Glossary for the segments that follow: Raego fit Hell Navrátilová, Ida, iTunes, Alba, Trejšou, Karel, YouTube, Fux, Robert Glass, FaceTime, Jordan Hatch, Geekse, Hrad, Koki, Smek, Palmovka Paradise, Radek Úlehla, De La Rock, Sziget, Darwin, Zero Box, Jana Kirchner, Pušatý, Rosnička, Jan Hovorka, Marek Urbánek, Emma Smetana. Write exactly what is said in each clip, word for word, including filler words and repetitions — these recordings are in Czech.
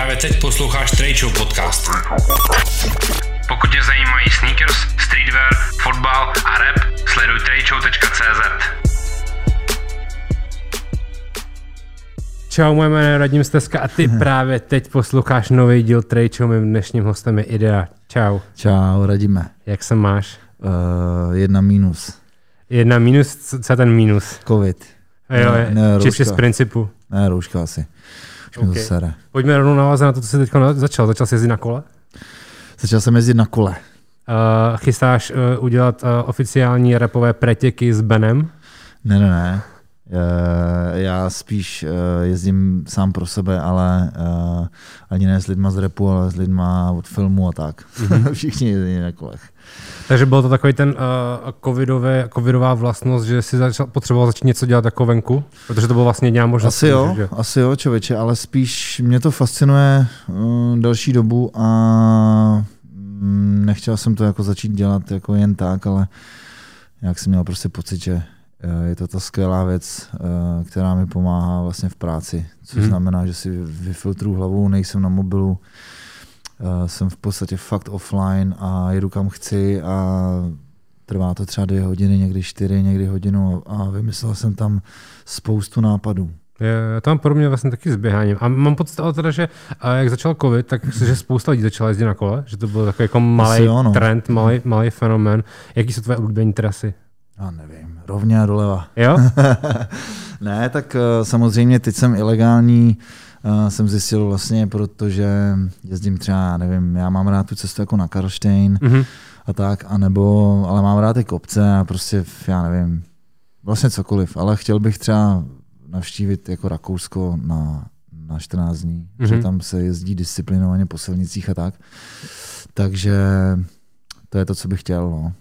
Právě teď posloucháš Trejšou podcast. Pokud tě zajímají sneakers, streetwear, fotbal a rap, sleduj trejšou tečka cé zet. Čau, moje jméno je Radim Steska a ty právě teď posloucháš nový díl Trejšou. Mým dnešním hostem je Ida. Čau. Čau, Radime. Jak se máš? Uh, jedna minus. Jedna minus? Co je ten minus? Covid. A jo, ne, ne, čistě z principu. Ne, rouška asi. Okay. Pojďme rovnou navázat na to, co jsi teď začal. Začal jsi jezdit na kole? Začal jsem jezdit na kole. Uh, chystáš uh, udělat uh, oficiální rapové pretěky s Benem? Ne, ne, ne. Uh, já spíš uh, jezdím sám pro sebe, ale uh, ani ne s lidma z rapu, ale s lidma od filmu a tak. Mm-hmm. Všichni jezdí na kolech. Takže byl to takový ten uh, covidové, covidová vlastnost, že jsi začal, potřeboval začít něco dělat jako venku? Protože to bylo vlastně jediná možnost. Asi jo, že? asi jo, člověče, ale spíš mě to fascinuje uh, další dobu a um, nechtěl jsem to jako začít dělat jako jen tak, ale nějak jsem měl prostě pocit, že je to ta skvělá věc, která mi pomáhá vlastně v práci, což znamená, že si vyfiltruju hlavou, nejsem na mobilu, jsem v podstatě fakt offline a jedu kam chci a trvá to třeba dvě hodiny, někdy čtyři, někdy hodinu a vymyslel jsem tam spoustu nápadů. Já tam pro mě vlastně taky s běháním. A mám pocit, teda, že jak začal covid, tak že spousta lidí začala jezdit na kole, že to byl takový jako malý trend, malý, malý fenomén. Jaký jsou tvoje oblíbené trasy? Já nevím, rovně a doleva. Jo? Ne, tak samozřejmě teď jsem ilegální, jsem zjistil vlastně, protože jezdím třeba, nevím, já mám rád tu cestu jako na Karlštejn mm-hmm. a tak, anebo, ale mám rád i kopce a prostě, já nevím, vlastně cokoliv, ale chtěl bych třeba navštívit jako Rakousko na, na čtrnáct dní, mm-hmm. že tam se jezdí disciplinovaně po silnicích a tak, takže to je to, co bych chtěl, no.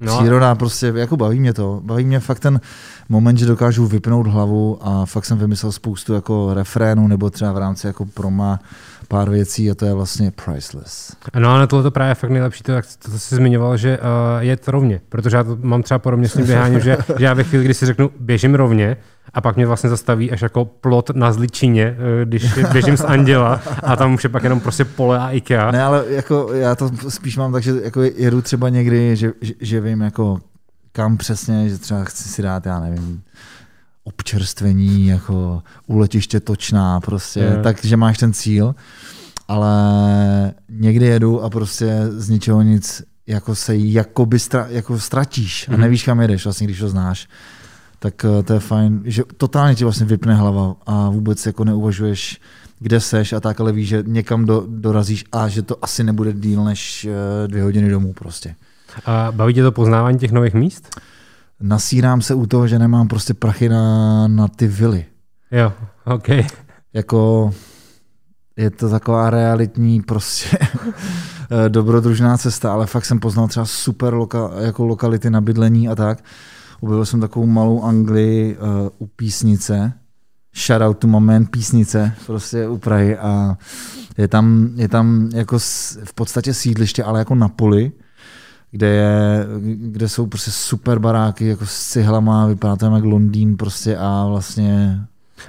No. Příroda prostě, jako baví mě to. Baví mě fakt ten moment, že dokážu vypnout hlavu a fakt jsem vymyslel spoustu jako refrénů nebo třeba v rámci jako proma pár věcí a to je vlastně priceless. No a na tohle to právě fakt nejlepší, to, jak to, to jsi zmiňoval, že uh, je to rovně, protože já to mám třeba podobně s tím běháním, že, že já ve chvíli, kdy si řeknu běžím rovně, a pak mě vlastně zastaví až jako plot na Zličině, když běžím z Anděla a tam už je pak jenom prostě pole a IKEA. Ne, ale jako já to spíš mám tak, že jako jedu třeba někdy, že, že, že vím jako kam přesně, že třeba chci si dát, já nevím, občerstvení, jako u letiště Točná prostě, yeah. takže máš ten cíl, ale někdy jedu a prostě z ničeho nic jako se jakoby stra, jako ztratíš a nevíš, kam jedeš vlastně, když to znáš. Tak to je fajn, že totálně ti vlastně vypne hlava a vůbec jako neuvažuješ, kde seš a tak, ale víš, že někam do, dorazíš a že to asi nebude díl než dvě hodiny domů prostě. A baví tě to poznávání těch nových míst? Nasírám se u toho, že nemám prostě prachy na, na ty vily. Jo, OK. Jako je to taková realitní prostě dobrodružná cesta, ale fakt jsem poznal třeba super loka, jako lokality na bydlení a tak. Objevil jsem takovou malou Anglii uh, u Písnice, shout out to my man Písnice, prostě u Prahy a je tam, je tam jako v podstatě sídliště, ale jako na poli, kde, je, kde jsou prostě super baráky jako s cihlama, vypadá to jak Londýn prostě a vlastně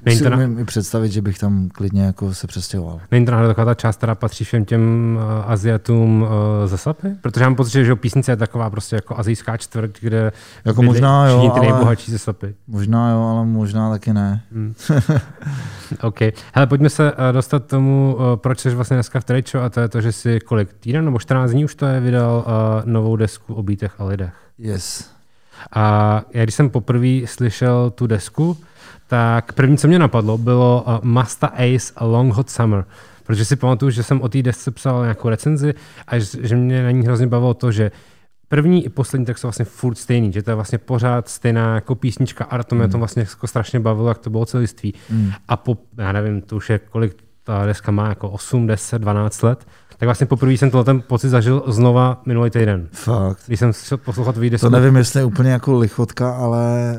Není si na... umím i představit, že bych tam klidně jako se přestěhoval. Není to náhodou taková ta část, která patří všem těm uh, Aziatům uh, ze Sapy? Protože mám pocit, že Písnice je taková prostě jako azijská čtvrť, kde jako možná, jo, ty nejbohatší ze Sapy. Možná jo, ale možná taky ne. Hmm. OK. Hele, pojďme se dostat k tomu, proč jsi vlastně dneska v Trejšou, a to je to, že jsi kolik týden nebo čtrnáct dní už to je vydal uh, novou desku o bítech a lidech. Yes. A já když jsem poprvé slyšel tu desku, tak první, co mě napadlo, bylo Masta Ace Long Hot Summer. Protože si pamatuju, že jsem o té desce psal nějakou recenzi a že mě na ní hrozně bavilo to, že první i poslední text jsou vlastně furt stejný, že to je vlastně pořád stejná jako písnička a to mě mm. to vlastně jako strašně bavilo, jak to bylo celiství. Mm. A po, já nevím, to už je kolik ta deska má, jako osm, deset, dvanáct let, tak vlastně poprvé jsem tenhle ten pocit zažil znova minulý týden. Fakt. Když jsem šel poslouchat tvý desku. To nevím, jestli je úplně jako lichotka, ale...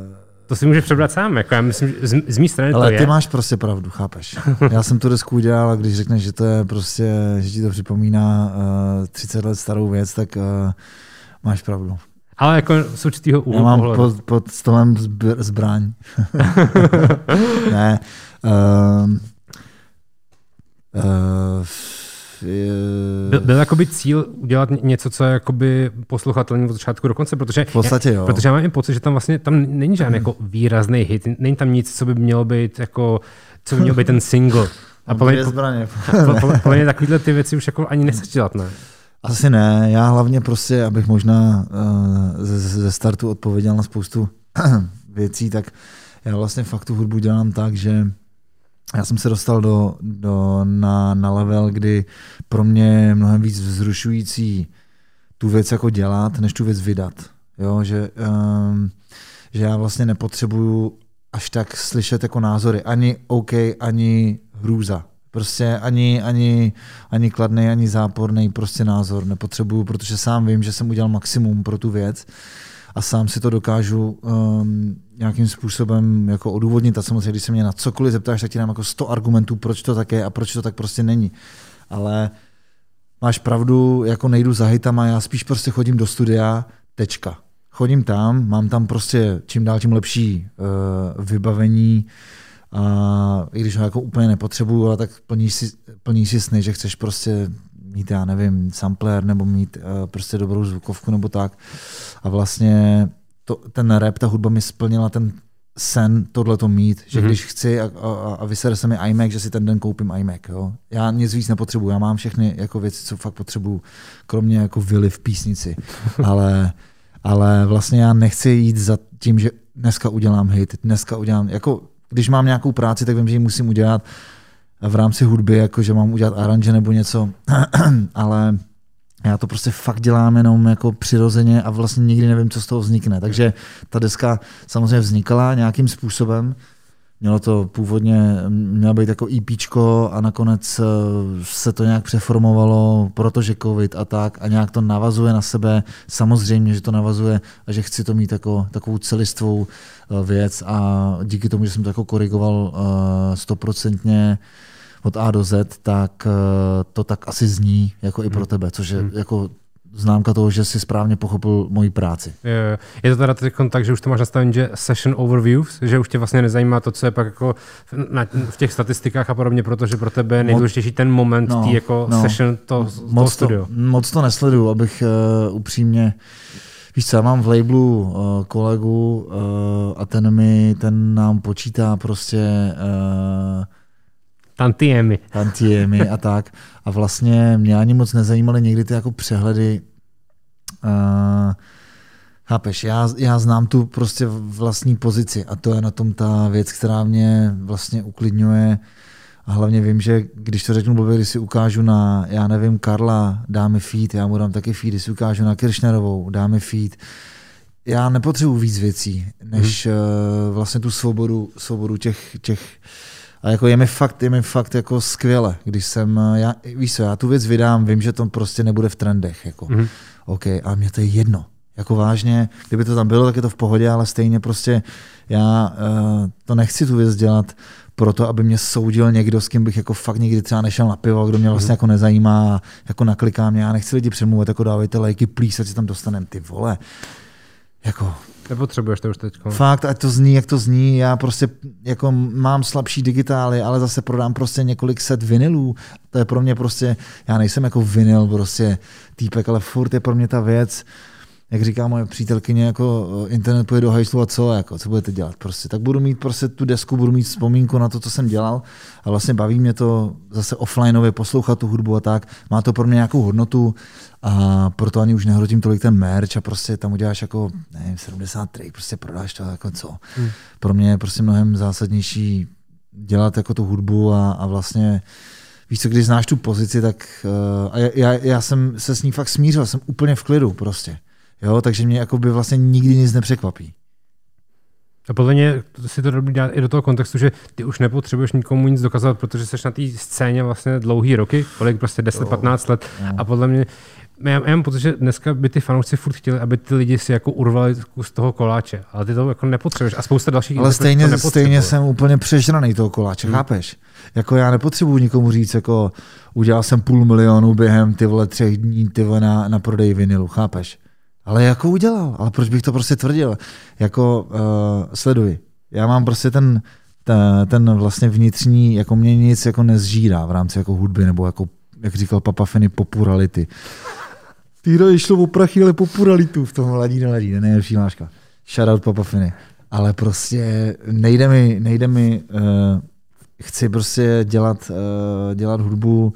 Uh... To si můžeš přebrat sám, jako já myslím, že z, z mý strany ale to je. Ale ty máš prostě pravdu, chápeš. Já jsem tu desku udělal a když řekneš, že to je prostě, že ti to připomíná uh, třicet let starou věc, tak uh, máš pravdu. Ale jako z určitýho úhlu. Já mám pod, pod stolem zbr, zbraň. Ne. Uh, Uh, je... Byl, byl jakoby cíl udělat něco, co je jakoby posluchatelný od začátku do konce, protože, v podstatě, jo. protože já mám i pocit, že tam vlastně tam není žádný hmm. jako výrazný hit, není tam nic, co by mělo být jako, co by měl být ten single. A podle mě takovýhle ty věci už jako ani nechceš dělat, ne? Asi ne, já hlavně prostě, abych možná uh, ze, ze startu odpověděl na spoustu věcí, tak já vlastně fakt tu hudbu dělám tak, že já jsem se dostal do, do, na, na level, kdy pro mě je mnohem víc vzrušující tu věc jako dělat, než tu věc vydat. Jo, že, um, že já vlastně nepotřebuju až tak slyšet jako názory. Ani OK, ani hrůza. Prostě ani, ani, ani kladnej, ani záporný prostě názor nepotřebuju, protože sám vím, že jsem udělal maximum pro tu věc a sám si to dokážu um, nějakým způsobem jako odůvodnit. A samozřejmě, když se mě na cokoliv zeptáš, tak ti dám jako sto argumentů, proč to tak je a proč to tak prostě není. Ale máš pravdu, jako nejdu za hitama, já spíš prostě chodím do studia, tečka. Chodím tam, mám tam prostě čím dál tím lepší uh, vybavení, a i když ho jako úplně nepotřebuju, ale tak plníš si, plníš si sny, že chceš prostě mít, já nevím, sampler nebo mít uh, prostě dobrou zvukovku nebo tak. A vlastně to, ten rap, ta hudba mi splnila ten sen tohleto mít, že mm-hmm. když chci a, a, a vysere se mi iMac, že si ten den koupím iMac. Jo? Já nic víc nepotřebuju, já mám všechny jako věci, co fakt potřebuju, kromě jako vily v Písnici. Ale, ale vlastně já nechci jít za tím, že dneska udělám hit, dneska udělám, jako když mám nějakou práci, tak vím, že ji musím udělat v rámci hudby, jako že mám udělat aranže nebo něco, ale já to prostě fakt dělám jenom jako přirozeně a vlastně nikdy nevím, co z toho vznikne. Takže ta deska samozřejmě vznikala nějakým způsobem. Mělo to původně, měla být jako EPčko a nakonec se to nějak přeformovalo, protože covid a tak, a nějak to navazuje na sebe, samozřejmě, že to navazuje a že chci to mít jako takovou celistvou věc a díky tomu, že jsem to jako korigoval stoprocentně od A do Z, tak to tak asi zní jako i pro tebe, což je jako známka toho, že jsi správně pochopil moji práci. Je, je to teda tak, že už to máš nastavený, že session overviews, že už tě vlastně nezajímá to, co je pak jako na, v těch statistikách a podobně, protože pro tebe je nejdůležitější ten moment, no, tý jako no, session to, moc to studio. To, moc to nesleduju, abych uh, upřímně, víš co, já mám v labelu uh, kolegu uh, a ten mi, ten nám počítá prostě uh, Tantiemy. Tantiemy a tak. A vlastně mě ani moc nezajímaly někdy ty jako přehledy. Uh, chápeš, já, já znám tu prostě vlastní pozici a to je na tom ta věc, která mě vlastně uklidňuje. A hlavně vím, že když to řeknu blbě, když si ukážu na, já nevím, Karla, dá mi feed, já mu dám taky feed, když si ukážu na Kirchnerovou, dá mi feed. Já nepotřebuji víc věcí, než hmm. uh, vlastně tu svobodu, svobodu těch, těch a jako je mi fakt, je mi fakt jako skvěle, když jsem, já, víš co, já tu věc vydám, vím, že to prostě nebude v trendech, jako, mm-hmm. OK, a mě to je jedno, jako vážně, kdyby to tam bylo, tak je to v pohodě, ale stejně prostě já uh, to nechci tu věc dělat proto, aby mě soudil někdo, s kým bych jako fakt nikdy třeba nešel na pivo, kdo mě vlastně mm-hmm. jako nezajímá, jako nakliká mě, já nechci lidi přemluvat, jako dávejte lajky, plísat, si tam dostaneme, ty vole, jako… Nepotřebuješ to už teďko. Fakt, ať to zní, jak to zní. Já prostě jako mám slabší digitály, ale zase prodám prostě několik set vinilů. To je pro mě prostě, já nejsem jako vinyl prostě týpek, ale furt je pro mě ta věc, jak říká moje přítelkyně, jako internet půjde do hajslu a co, jako, co budete dělat prostě. Tak budu mít prostě tu desku, budu mít vzpomínku na to, co jsem dělal a vlastně baví mě to zase offlineově poslouchat tu hudbu a tak. Má to pro mě nějakou hodnotu a proto ani už nehrotím tolik ten merch a prostě tam uděláš jako, nevím, sedmdesát tři, prostě prodáš to jako co. Hmm. Pro mě je prostě mnohem zásadnější dělat jako tu hudbu a, a vlastně víš co, když znáš tu pozici, tak uh, a já, já jsem se s ní fakt smířil, jsem úplně v klidu prostě. Jo, takže mě jako by vlastně nikdy nic nepřekvapí. A podle mě si to dobrý dělat i do toho kontextu, že ty už nepotřebuješ nikomu nic dokazovat, protože jsi na té scéně vlastně dlouhý roky, kolik prostě deset patnáct let. Jo. A podle mě, já mám pocit, že dneska by ty fanoušci furt chtěli, aby ty lidi si jako urvali kus toho koláče, ale ty to jako nepotřebuješ a spousta dalších. Ale stejně, stejně jsem úplně přežraný toho koláče, hmm. chápeš? Jako já nepotřebuji nikomu říct, jako udělal jsem půl milionu během ty vole třech dní ty vole na, na prodej vinilu, chápeš? Ale jako udělal, ale proč bych to prostě tvrdil? Jako uh, sleduji. Já mám prostě ten ta, ten vlastně vnitřní, jako mě nic jako nezžírá v rámci jako hudby, nebo jako, jak říkal Papa Finny, popurality. Týdo šlo o prachy, ale popuralitu v tom ladí na ladí, nejlepší máška. Shoutout Papa Finny. Ale prostě nejde mi, nejde mi uh, chci prostě dělat, uh, dělat hudbu,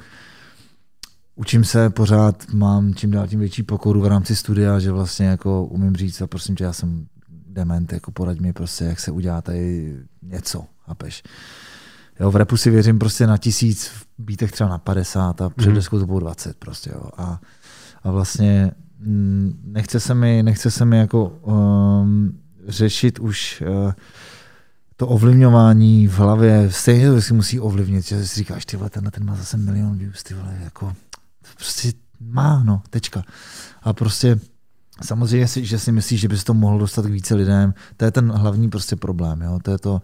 učím se pořád, mám čím dál tím větší pokoru v rámci studia, že vlastně jako umím říct, a prosím tě, já jsem dement, jako poraď mi prostě, jak se udělá tady něco, chápeš. Jo, v rapu si věřím prostě na tisíc, v bítech třeba na padesát a před deskou to bylo dvacet prostě, jo. A, a vlastně m, nechce se mi, nechce se mi jako um, řešit už uh, to ovlivňování v hlavě, stejně to si musí ovlivnit, že si říkáš, ty vole, tenhle ten má zase milion views, ty vole, jako prostě má, no, tečka. A prostě samozřejmě, že si myslíš, že bys to mohl dostat k více lidem, to je ten hlavní prostě problém, jo, to je to,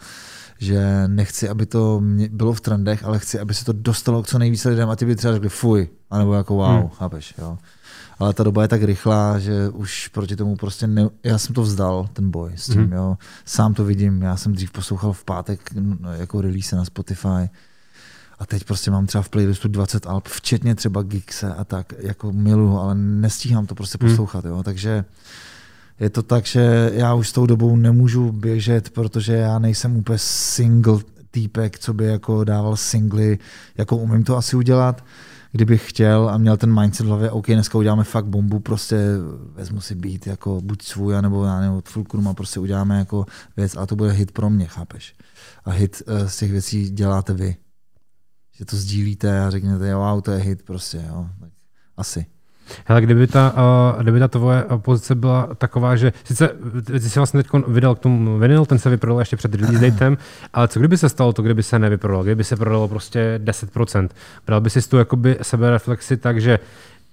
že nechci, aby to bylo v trendech, ale chci, aby se to dostalo k co nejvíce lidem a ty by třeba řekli fuj, anebo jako wow, hmm. chápeš, jo. Ale ta doba je tak rychlá, že už proti tomu prostě ne... Já jsem to vzdal, ten boj s tím, mm. jo. Sám to vidím, já jsem dřív poslouchal v pátek jako release na Spotify a teď prostě mám třeba v playlistu dvacet alb, včetně třeba Geekse a tak, jako miluju, ale nestíhám to prostě poslouchat, jo. Takže je to tak, že já už s tou dobou nemůžu běžet, protože já nejsem úplně single týpek, co by jako dával singly, jako umím to asi udělat, kdybych chtěl a měl ten mindset v hlavě, OK, dneska uděláme fakt bombu, prostě vezmu si být jako buď svůj, anebo já nebo Fulcrum a prostě uděláme jako věc a to bude hit pro mě, chápeš? A hit z těch věcí děláte vy. Že to sdílíte a řeknete, wow, to je hit prostě, jo. Tak asi. Hele, kdyby ta, kdyby ta tvoje pozice byla taková, že sice ty jsi vlastně teď vydal k tomu vinyl, ten se vyprodal ještě před release datem, ale co kdyby se stalo to, kdyby se nevyprodal, kdyby se prodalo prostě deset procent. Bral by si tu jakoby sebereflexi tak, že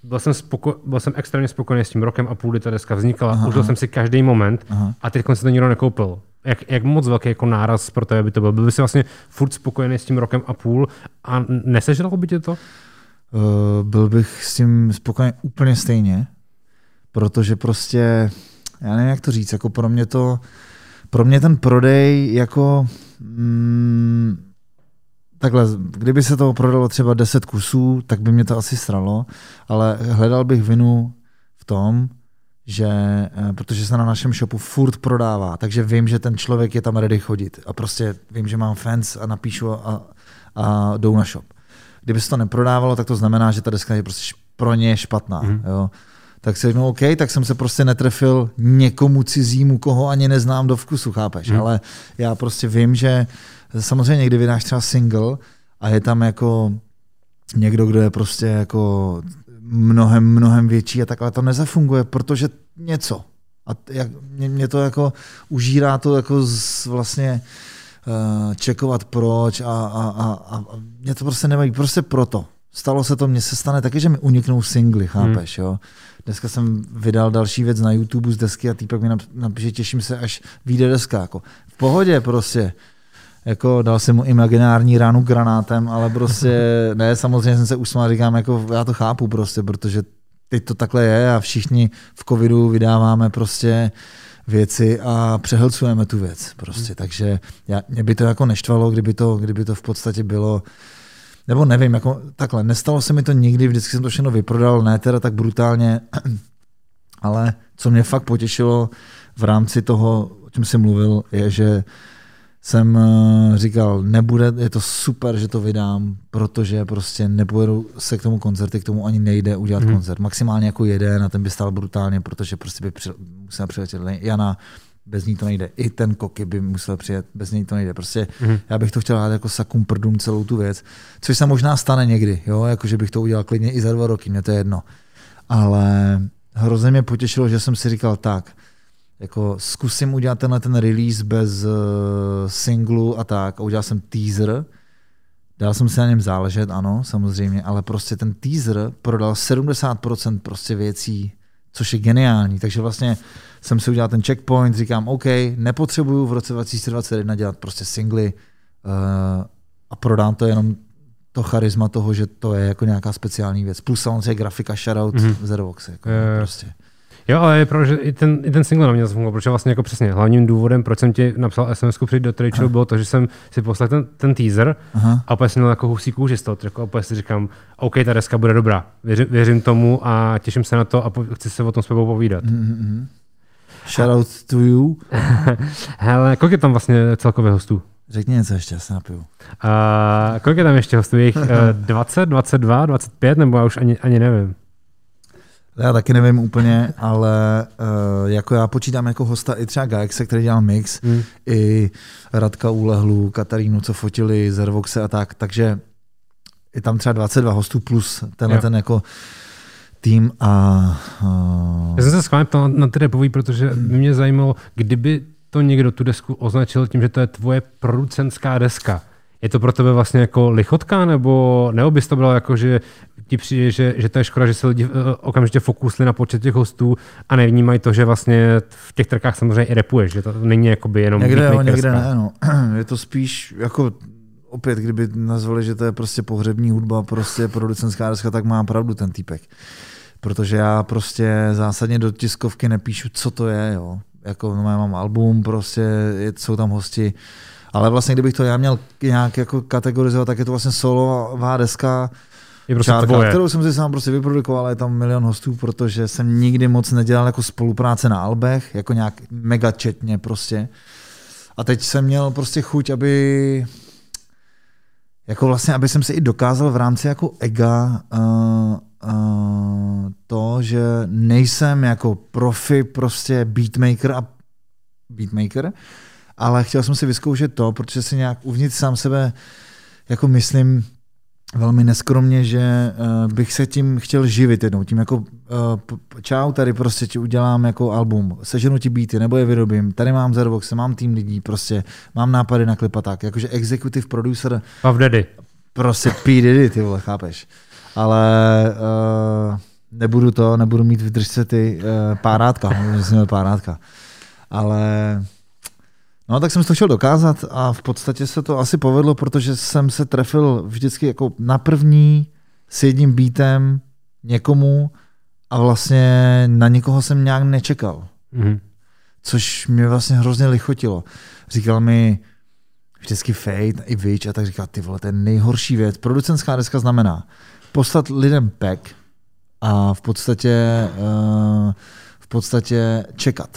byl jsem, spoko- byl jsem extrémně spokojený s tím rokem a půl, kdy ta deska vznikala, aha, užil aha. jsem si každý moment aha. a teď se to nikdo nekoupil. Jak, jak moc velký jako náraz pro tebe by to byl? Byl by si vlastně furt spokojený s tím rokem a půl a nesežralo by tě to? Uh, byl bych s tím spokojen úplně stejně, protože prostě, já nevím, jak to říct, jako pro mě to, pro mě ten prodej jako, mm, takhle, kdyby se toho prodalo třeba deset kusů, tak by mě to asi sralo, ale hledal bych vinu v tom, že, protože se na našem shopu furt prodává, takže vím, že ten člověk je tam ready chodit a prostě vím, že mám fans a napíšu a, a jdou na shop. Kdyby se to neprodávalo, tak to znamená, že ta deska je prostě pro ně špatná. Mm. Jo. Tak si řeknu, OK, tak jsem se prostě netrefil někomu cizímu, koho ani neznám do vkusu, chápeš? Mm. Ale já prostě vím, že samozřejmě někdy vydáš třeba single a je tam jako někdo, kdo je prostě jako mnohem, mnohem větší a tak, ale to nezafunguje, protože něco. A mě to jako užírá to jako z vlastně... čekovat proč a, a, a, a mě to prostě nebaví. Prostě proto. Stalo se to, mně se stane taky, že mi uniknou singly, chápeš, jo. Dneska jsem vydal další věc na YouTube z desky a týpek mi napíše, těším se, až vyjde deska. Jako. V pohodě prostě. Jako dal jsem mu imaginární ránu granátem, ale prostě ne, samozřejmě jsem se usmál, říkám, jako já to chápu prostě, protože teď to takhle je a všichni v covidu vydáváme prostě věci a přehlcujeme tu věc prostě, takže já, mě by to jako neštvalo, kdyby to, kdyby to v podstatě bylo, nebo nevím, jako takhle, nestalo se mi to nikdy, vždycky jsem to všechno vyprodal, ne teda tak brutálně, ale co mě fakt potěšilo v rámci toho, o čem jsem mluvil, je, že jsem říkal, nebude, je to super, že to vydám, protože prostě nepojedu se k tomu koncerty, k tomu ani nejde udělat mm. koncert. Maximálně jako jeden a ten by stál brutálně, protože prostě by při, musela přiletět Jana, bez ní to nejde. I ten Koki by musel přijet, bez ní to nejde. Prostě mm. já bych to chtěl dát jako sakum prdům celou tu věc, což se možná stane někdy, jo? Jako, že bych to udělal klidně i za dva roky, mně to je jedno. Ale hrozně mě potěšilo, že jsem si říkal tak, jako zkusím udělat tenhle ten release bez uh, singlu a tak. A udělal jsem teaser, dal jsem si na něm záležet, ano, samozřejmě, ale prostě ten teaser prodal sedmdesát procent prostě věcí, což je geniální. Takže vlastně jsem si udělal ten checkpoint, říkám, OK, nepotřebuju v roce dva tisíce dvacet jedna dělat prostě singly uh, a prodám to jenom to charisma toho, že to je jako nějaká speciální věc. Plus samozřejmě grafika, shoutout mm-hmm. Zero Box. Jako, uh... prostě. Jo, ale je pro, že i ten, i ten single na mě zafungoval, protože vlastně jako přesně hlavním důvodem, proč jsem ti napsal SMSku přijít do Trejšou, bylo to, že jsem si poslal ten, ten teaser. Aha. A úplně jsem měl jako husí kůži z toho tracku a úplně si říkám, OK, ta deska bude dobrá, věři, věřím tomu a těším se na to a po, chci se o tom s tebou povídat. Mm-hmm. Shout out a... to you. Hele, kolik je tam vlastně celkově hostů? Řekni něco ještě, já se napiju. Uh, kolik je tam ještě hostů? Jejich uh, dvacet, dvacet dva, dvacet pět, nebo já už ani, ani nevím. Já taky nevím úplně, ale uh, jako já počítám jako hosta i třeba Geekse, který dělal mix, hmm. i Radka Úlehlu, Katarínu, co fotili, Zero Boxe a tak, takže je tam třeba dvacet dva hostů plus tenhle jo. ten jako tým a... Uh... Já jsem se schválně ptal na, na ty repový, protože by mě zajímalo, kdyby to někdo tu desku označil tím, že to je tvoje producentská deska. Je to pro tebe vlastně jako lichotka, nebo, nebo bys to bylo jako, že ti přijde, že, že to je škoda, že se lidi okamžitě fokusli na počet těch hostů a nevnímají to, že vlastně v těch trkách samozřejmě i repuješ, že to není jakoby jenom někde jo, někde ne, no. Je to spíš jako opět, kdyby nazvali, že to je prostě pohřební hudba, prostě producentská deska, tak má pravdu ten týpek. Protože já prostě zásadně do tiskovky nepíšu, co to je, jo. Jako no, já mám album, prostě jsou tam hosti. Ale vlastně, kdybych to já měl nějak jako kategorizovat, tak je to vlastně solová deska, prostě čátka, kterou jsem si sám prostě vyprodukoval, ale je tam milion hostů, protože jsem nikdy moc nedělal jako spolupráce na albech, jako nějak mega četně prostě. A teď jsem měl prostě chuť, aby jako vlastně, aby jsem si i dokázal v rámci jako ega uh, uh, to, že nejsem jako profi prostě beatmaker a beatmaker, ale chtěl jsem si vyzkoušet to, protože si nějak uvnitř sám sebe jako myslím velmi neskromně, že uh, bych se tím chtěl živit jednou. Tím jako uh, čau, tady prostě ti udělám jako album, seženu ti beaty, nebo je vyrobím, tady mám Zervox, mám tým lidí, prostě mám nápady na klip a tak. Jakože executive producer. Puff Daddy. Prostě P. Daddy, ty vole, chápeš. Ale uh, nebudu to, nebudu mít v držce ty uh, párátka, myslím, párátka. Ale... No tak jsem si to chtěl dokázat a v podstatě se to asi povedlo, protože jsem se trefil vždycky jako na první s jedním beatem někomu a vlastně na někoho jsem nějak nečekal. Mm-hmm. Což mě vlastně hrozně lichotilo. Říkal mi vždycky Fate i Witch a tak říkal, ty vole, to je nejhorší věc. Producentská deska znamená poslat lidem pack a v podstatě, uh, v podstatě čekat.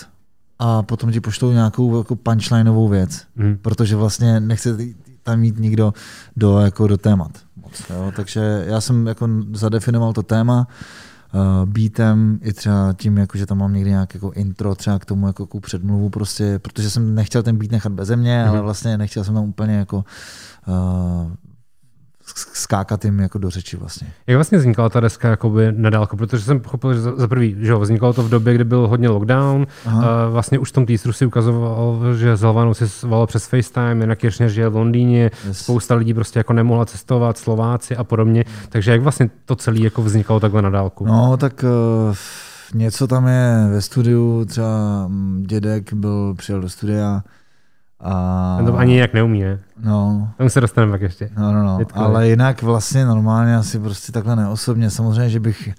A potom ti pošlou nějakou jako punchlineovou věc, mm. protože vlastně nechce tam mít nikdo do, jako do témat moc. Jo? Takže já jsem jako zadefinoval to téma uh, beatem i třeba tím, jako, že tam mám někdy nějak jako intro třeba k tomu jako předmluvu, prostě, protože jsem nechtěl ten beat nechat beze mě, mm. ale vlastně nechtěl jsem tam úplně jako uh, skákat jim jako do řeči vlastně. Jak vlastně vznikala ta deska jakoby na dálku? Protože jsem pochopil, že za, za prvý, že jo, vznikalo to v době, kdy byl hodně lockdown. Aha. Vlastně už v tom teaseru si ukazoval, že s Halvanou si sval přes FaceTime, Jana Kirchner žije v Londýně, yes. Spousta lidí prostě jako nemohla cestovat, Slováci a podobně. Takže jak vlastně to celé jako vznikalo takhle na dálku? No tak uh, něco tam je ve studiu, třeba dědek byl, přijel do studia. A... Ten to ani nějak neumí, ne? No. Tam se dostaneme pak ještě. No, no, no. Dětko, ale ne? Jinak vlastně normálně asi prostě takhle neosobně. Samozřejmě, že bych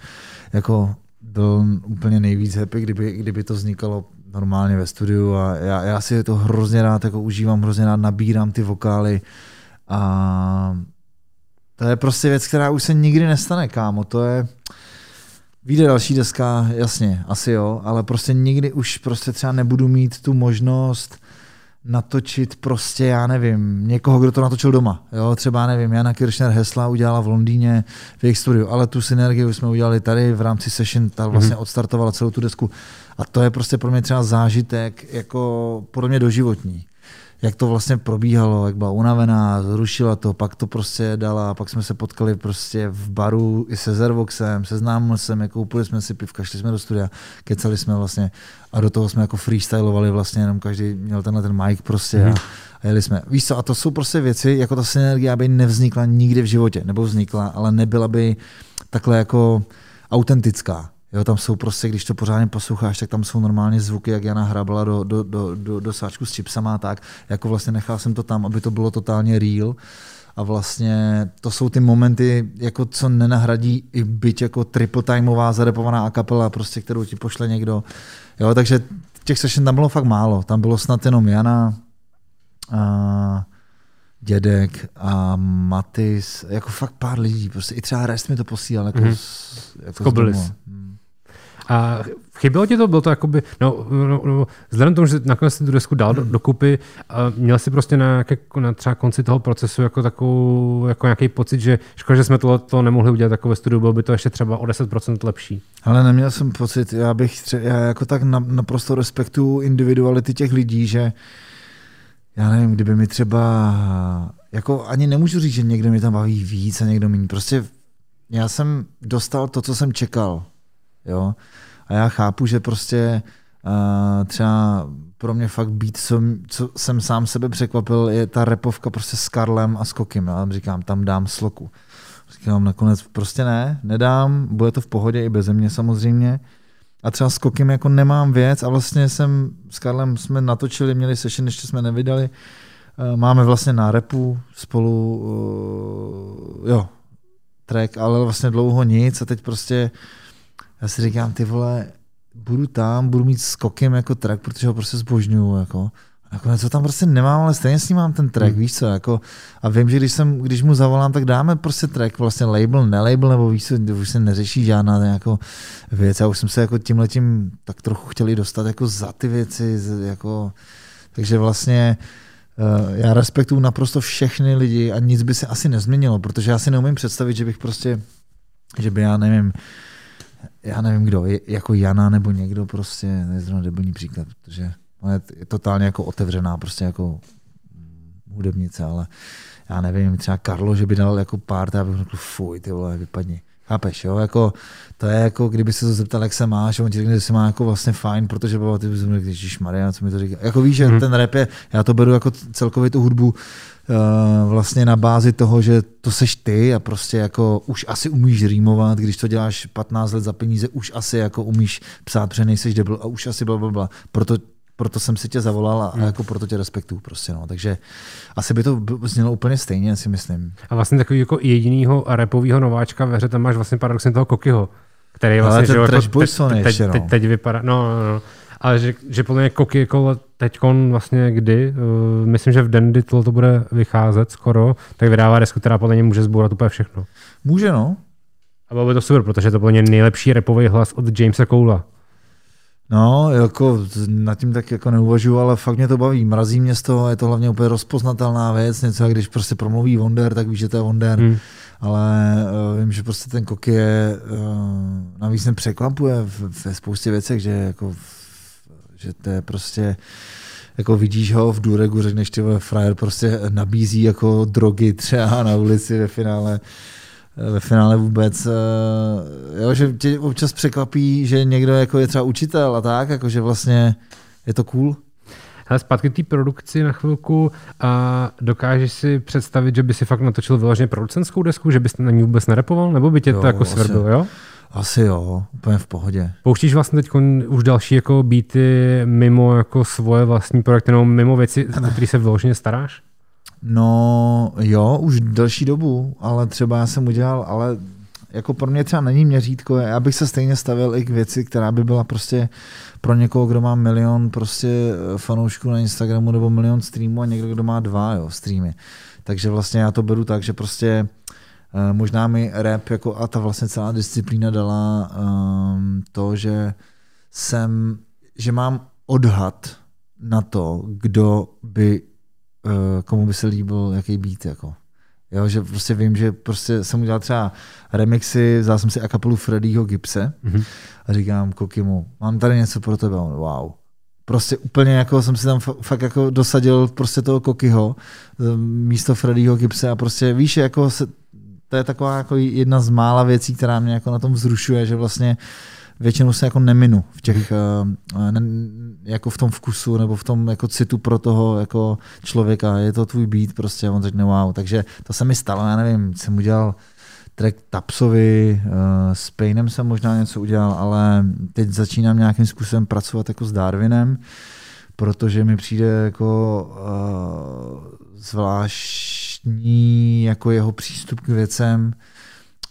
jako byl úplně nejvíc happy, kdyby, kdyby to vznikalo normálně ve studiu a já, já si to hrozně rád jako užívám, hrozně rád nabírám ty vokály a to je prostě věc, která už se nikdy nestane, kámo. To je... Vyjde další deska, jasně, asi jo, ale prostě nikdy už prostě třeba nebudu mít tu možnost natočit prostě, já nevím, někoho, kdo to natočil doma. Jo, třeba, nevím, Jana Kirchner hesla udělala v Londýně v jejich studiu, ale tu synergii jsme udělali tady v rámci session, ta vlastně odstartovala celou tu desku. A to je prostě pro mě třeba zážitek, jako podle mě doživotní. Jak to vlastně probíhalo, jak byla unavená, zrušila to, pak to prostě dala, pak jsme se potkali prostě v baru i se Zervoxem, seznámil jsem, jako koupili jsme si pivka, šli jsme do studia, kecali jsme vlastně a do toho jsme jako freestylovali vlastně, jenom každý měl tenhle ten mic prostě mm-hmm. a jeli jsme. Víš co, a to jsou prostě věci, jako ta synergie by nevznikla nikdy v životě, nebo vznikla, ale nebyla by takhle jako autentická. Jo, tam jsou prostě, když to pořádně posloucháš, tak tam jsou normálně zvuky, jak Jana hrabala do, do, do, do, do sáčku s chipsama a tak. Jako vlastně nechal jsem to tam, aby to bylo totálně real. a vlastně to jsou ty momenty, jako co nenahradí i byť jako triple timeová zarepovaná a kapela, prostě, kterou ti pošle někdo. Jo, takže těch session tam bylo fakt málo. Tam bylo snad jenom Jana, a dědek a Matis, jako fakt pár lidí. Prostě i třeba Rest mi to posílal. Jako mm. z, jako z a chybělo ti to? Bylo to jakoby, no, no, no vzhledem tomu, že nakonec si tu desku dal do, dokupy, a měl jsi prostě na, na třeba konci toho procesu jako takovou, jako nějaký pocit, že škoda, že jsme to, to nemohli udělat jako ve studiu, bylo by to ještě třeba o deset procent lepší. Ale neměl jsem pocit, já bych tře- já jako tak na, naprosto respektuju individuality těch lidí, že já nevím, kdyby mi třeba, jako ani nemůžu říct, že někdo mi tam baví víc a někdo méně. Prostě já jsem dostal to, co jsem čekal. Jo? A já chápu, že prostě uh, třeba pro mě fakt být, co, co jsem sám sebe překvapil, je ta repovka prostě s Karlem a s Kokim. Já říkám, tam dám sloku. Říkám, nakonec prostě ne, nedám, bude to v pohodě i beze mě samozřejmě. A třeba s Kokim jako nemám věc a vlastně jsem s Karlem jsme natočili, měli session, ještě jsme nevydali. Uh, máme vlastně na repu spolu uh, jo, track, ale vlastně dlouho nic a teď prostě já si říkám, ty vole, budu tam, budu mít s Kokim jako track, protože ho prostě zbožňuju. Jako. Nakonec ho tam prostě nemám, ale stejně s ním mám ten track, mm. víš co? Jako. A vím, že když, jsem, když mu zavolám, tak dáme prostě track, vlastně label, nelabel, nebo víš co, už se neřeší žádná nějakou věc. Já už jsem se jako tímhletím tak trochu chtěli dostat jako za ty věci. Jako. Takže vlastně já respektuju naprosto všechny lidi a nic by se asi nezměnilo, protože já si neumím představit, že bych prostě, že by já nevím, já nevím kdo, jako Jana nebo někdo prostě, nezrovna debilní příklad, protože ona je totálně jako otevřená prostě jako hudebnice, ale já nevím, třeba Karlo, že by dal jako pár, já bych řekl, fuj, ty vole, vypadni. Chápeš, jo, jako to je jako, kdyby se to zeptal, jak se máš, a on ti řekne, že se má jako vlastně fajn, protože baba, ty bys mi řekl, ježišmarja, co mi to říká. Jako víš, že hmm. ten rap je, já to beru jako celkově tu hudbu uh, vlastně na bázi toho, že to seš ty a prostě jako už asi umíš rýmovat, když to děláš patnáct let za peníze, už asi jako umíš psát, protože nejseš debil a už asi blablabla. Proto, proto jsem si tě zavolal a, hmm. a jako proto tě respektuju prostě, no. Takže asi by to znělo úplně stejně, si myslím. A vlastně takový jako jedinýho rapovýho nováčka ve hře tam máš vlastně paradoxně toho Kokiho, který vlastně, že jako te, te, te, teď vypadá, no, no, no. Ale že, že podle mě Koki jako teďkon vlastně kdy, uh, myslím, že v den, kdy to bude vycházet skoro, tak vydává desku, která podle mě může zbourat úplně všechno. Může, no. A bylo by to super, protože to byl nejlepší rapový hlas od Jamesa Cola. No, jako nad tím tak jako neuvažuji, ale fakt mě to baví. Mrazí mě z toho, je to hlavně úplně rozpoznatelná věc, něco, když prostě promluví Wonder, tak víš, že to je Wonder, hmm. ale uh, vím, že prostě ten Koki je, uh, navíc mě překvapuje ve spoustě věcech, že jako že to je prostě, jako vidíš ho v Duregu, řekneš ty frajer prostě nabízí jako drogy třeba na ulici ve finále. Ve finále vůbec, jo, že tě občas překvapí, že někdo jako je třeba učitel a tak, jakože vlastně je to cool. Hele, zpátky k té produkci na chvilku, a dokážeš si představit, že by si fakt natočil vyloženě producentskou desku, že bys na ní vůbec nerepoval, nebo by tě jo, to jako svrbil, jo? Asi jo, úplně v pohodě. Pouštíš vlastně teď už další jako beaty mimo jako svoje vlastní projekty, nebo mimo věci, o které se vyloženě staráš? No jo, už delší dobu, ale třeba já jsem udělal, ale jako pro mě třeba není měřítko, já bych se stejně stavil i k věci, která by byla prostě pro někoho, kdo má milion prostě fanoušků na Instagramu nebo milion streamů a někdo, kdo má dva jo, streamy. Takže vlastně já to beru tak, že prostě možná mi rap jako a ta vlastně celá disciplína dala um, to, že jsem, že mám odhad na to, kdo by komu by se líbil, jaký beat. Jako. Jo, že prostě vím, že prostě jsem udělal třeba remixy, vzal jsem si a kapelu Freddyho Gibbse mm-hmm. a říkám Kokimu, mám tady něco pro tebe. On, wow. Prostě úplně jako jsem si tam fakt jako dosadil prostě toho Kokiho místo Freddyho Gibbse a prostě víš, jako se, to je taková jako jedna z mála věcí, která mě jako na tom vzrušuje, že vlastně většinou se jako neminu v těch jako v tom vkusu nebo v tom jako citu pro toho jako člověka. Je to tvůj beat prostě, on řekne wow. Takže to se mi stalo, já nevím, jsem udělal track Tapsovi, s Painem jsem možná něco udělal, ale teď začínám nějakým způsobem pracovat jako s Darwinem, protože mi přijde jako uh, zvlášť zvláštní jako jeho přístup k věcem.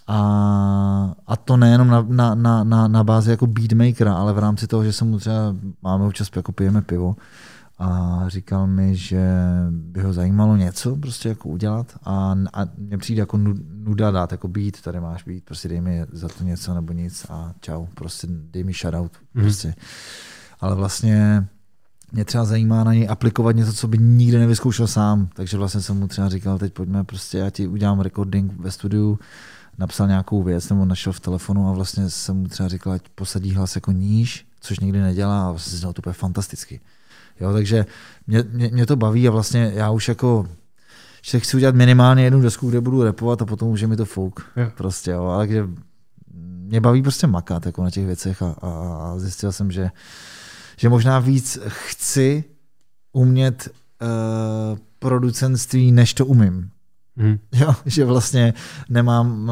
A, a to nejenom na, na, na, na, na bázi jako beatmakera, ale v rámci toho, že se mu třeba máme občas jako pijeme pivo a říkal mi, že by ho zajímalo něco prostě jako udělat a, a mě přijde jako nuda dát jako beat, tady máš beat, prostě dej mi za to něco nebo nic a čau, prostě dej mi shoutout. Prostě. Mm. Ale vlastně mě třeba zajímá na něj aplikovat něco, co by nikdy nevyzkoušel sám, takže vlastně jsem mu třeba říkal, teď pojďme, prostě já ti udělám recording ve studiu, napsal nějakou věc nebo našel v telefonu a vlastně jsem mu třeba říkal, ať posadí hlas jako níž, což nikdy nedělá a vlastně znělo to úplně fantasticky. Jo, takže mě, mě, mě to baví a vlastně já už jako že chci udělat minimálně jednu desku, kde budu rapovat a potom už je mi to fouk. Jo. Prostě, jo, ale kde mě baví prostě makat jako na těch věcech a, a, a zjistil jsem, že, že možná víc chci umět uh, producentství, než to umím. Hmm. Jo, že vlastně nemám,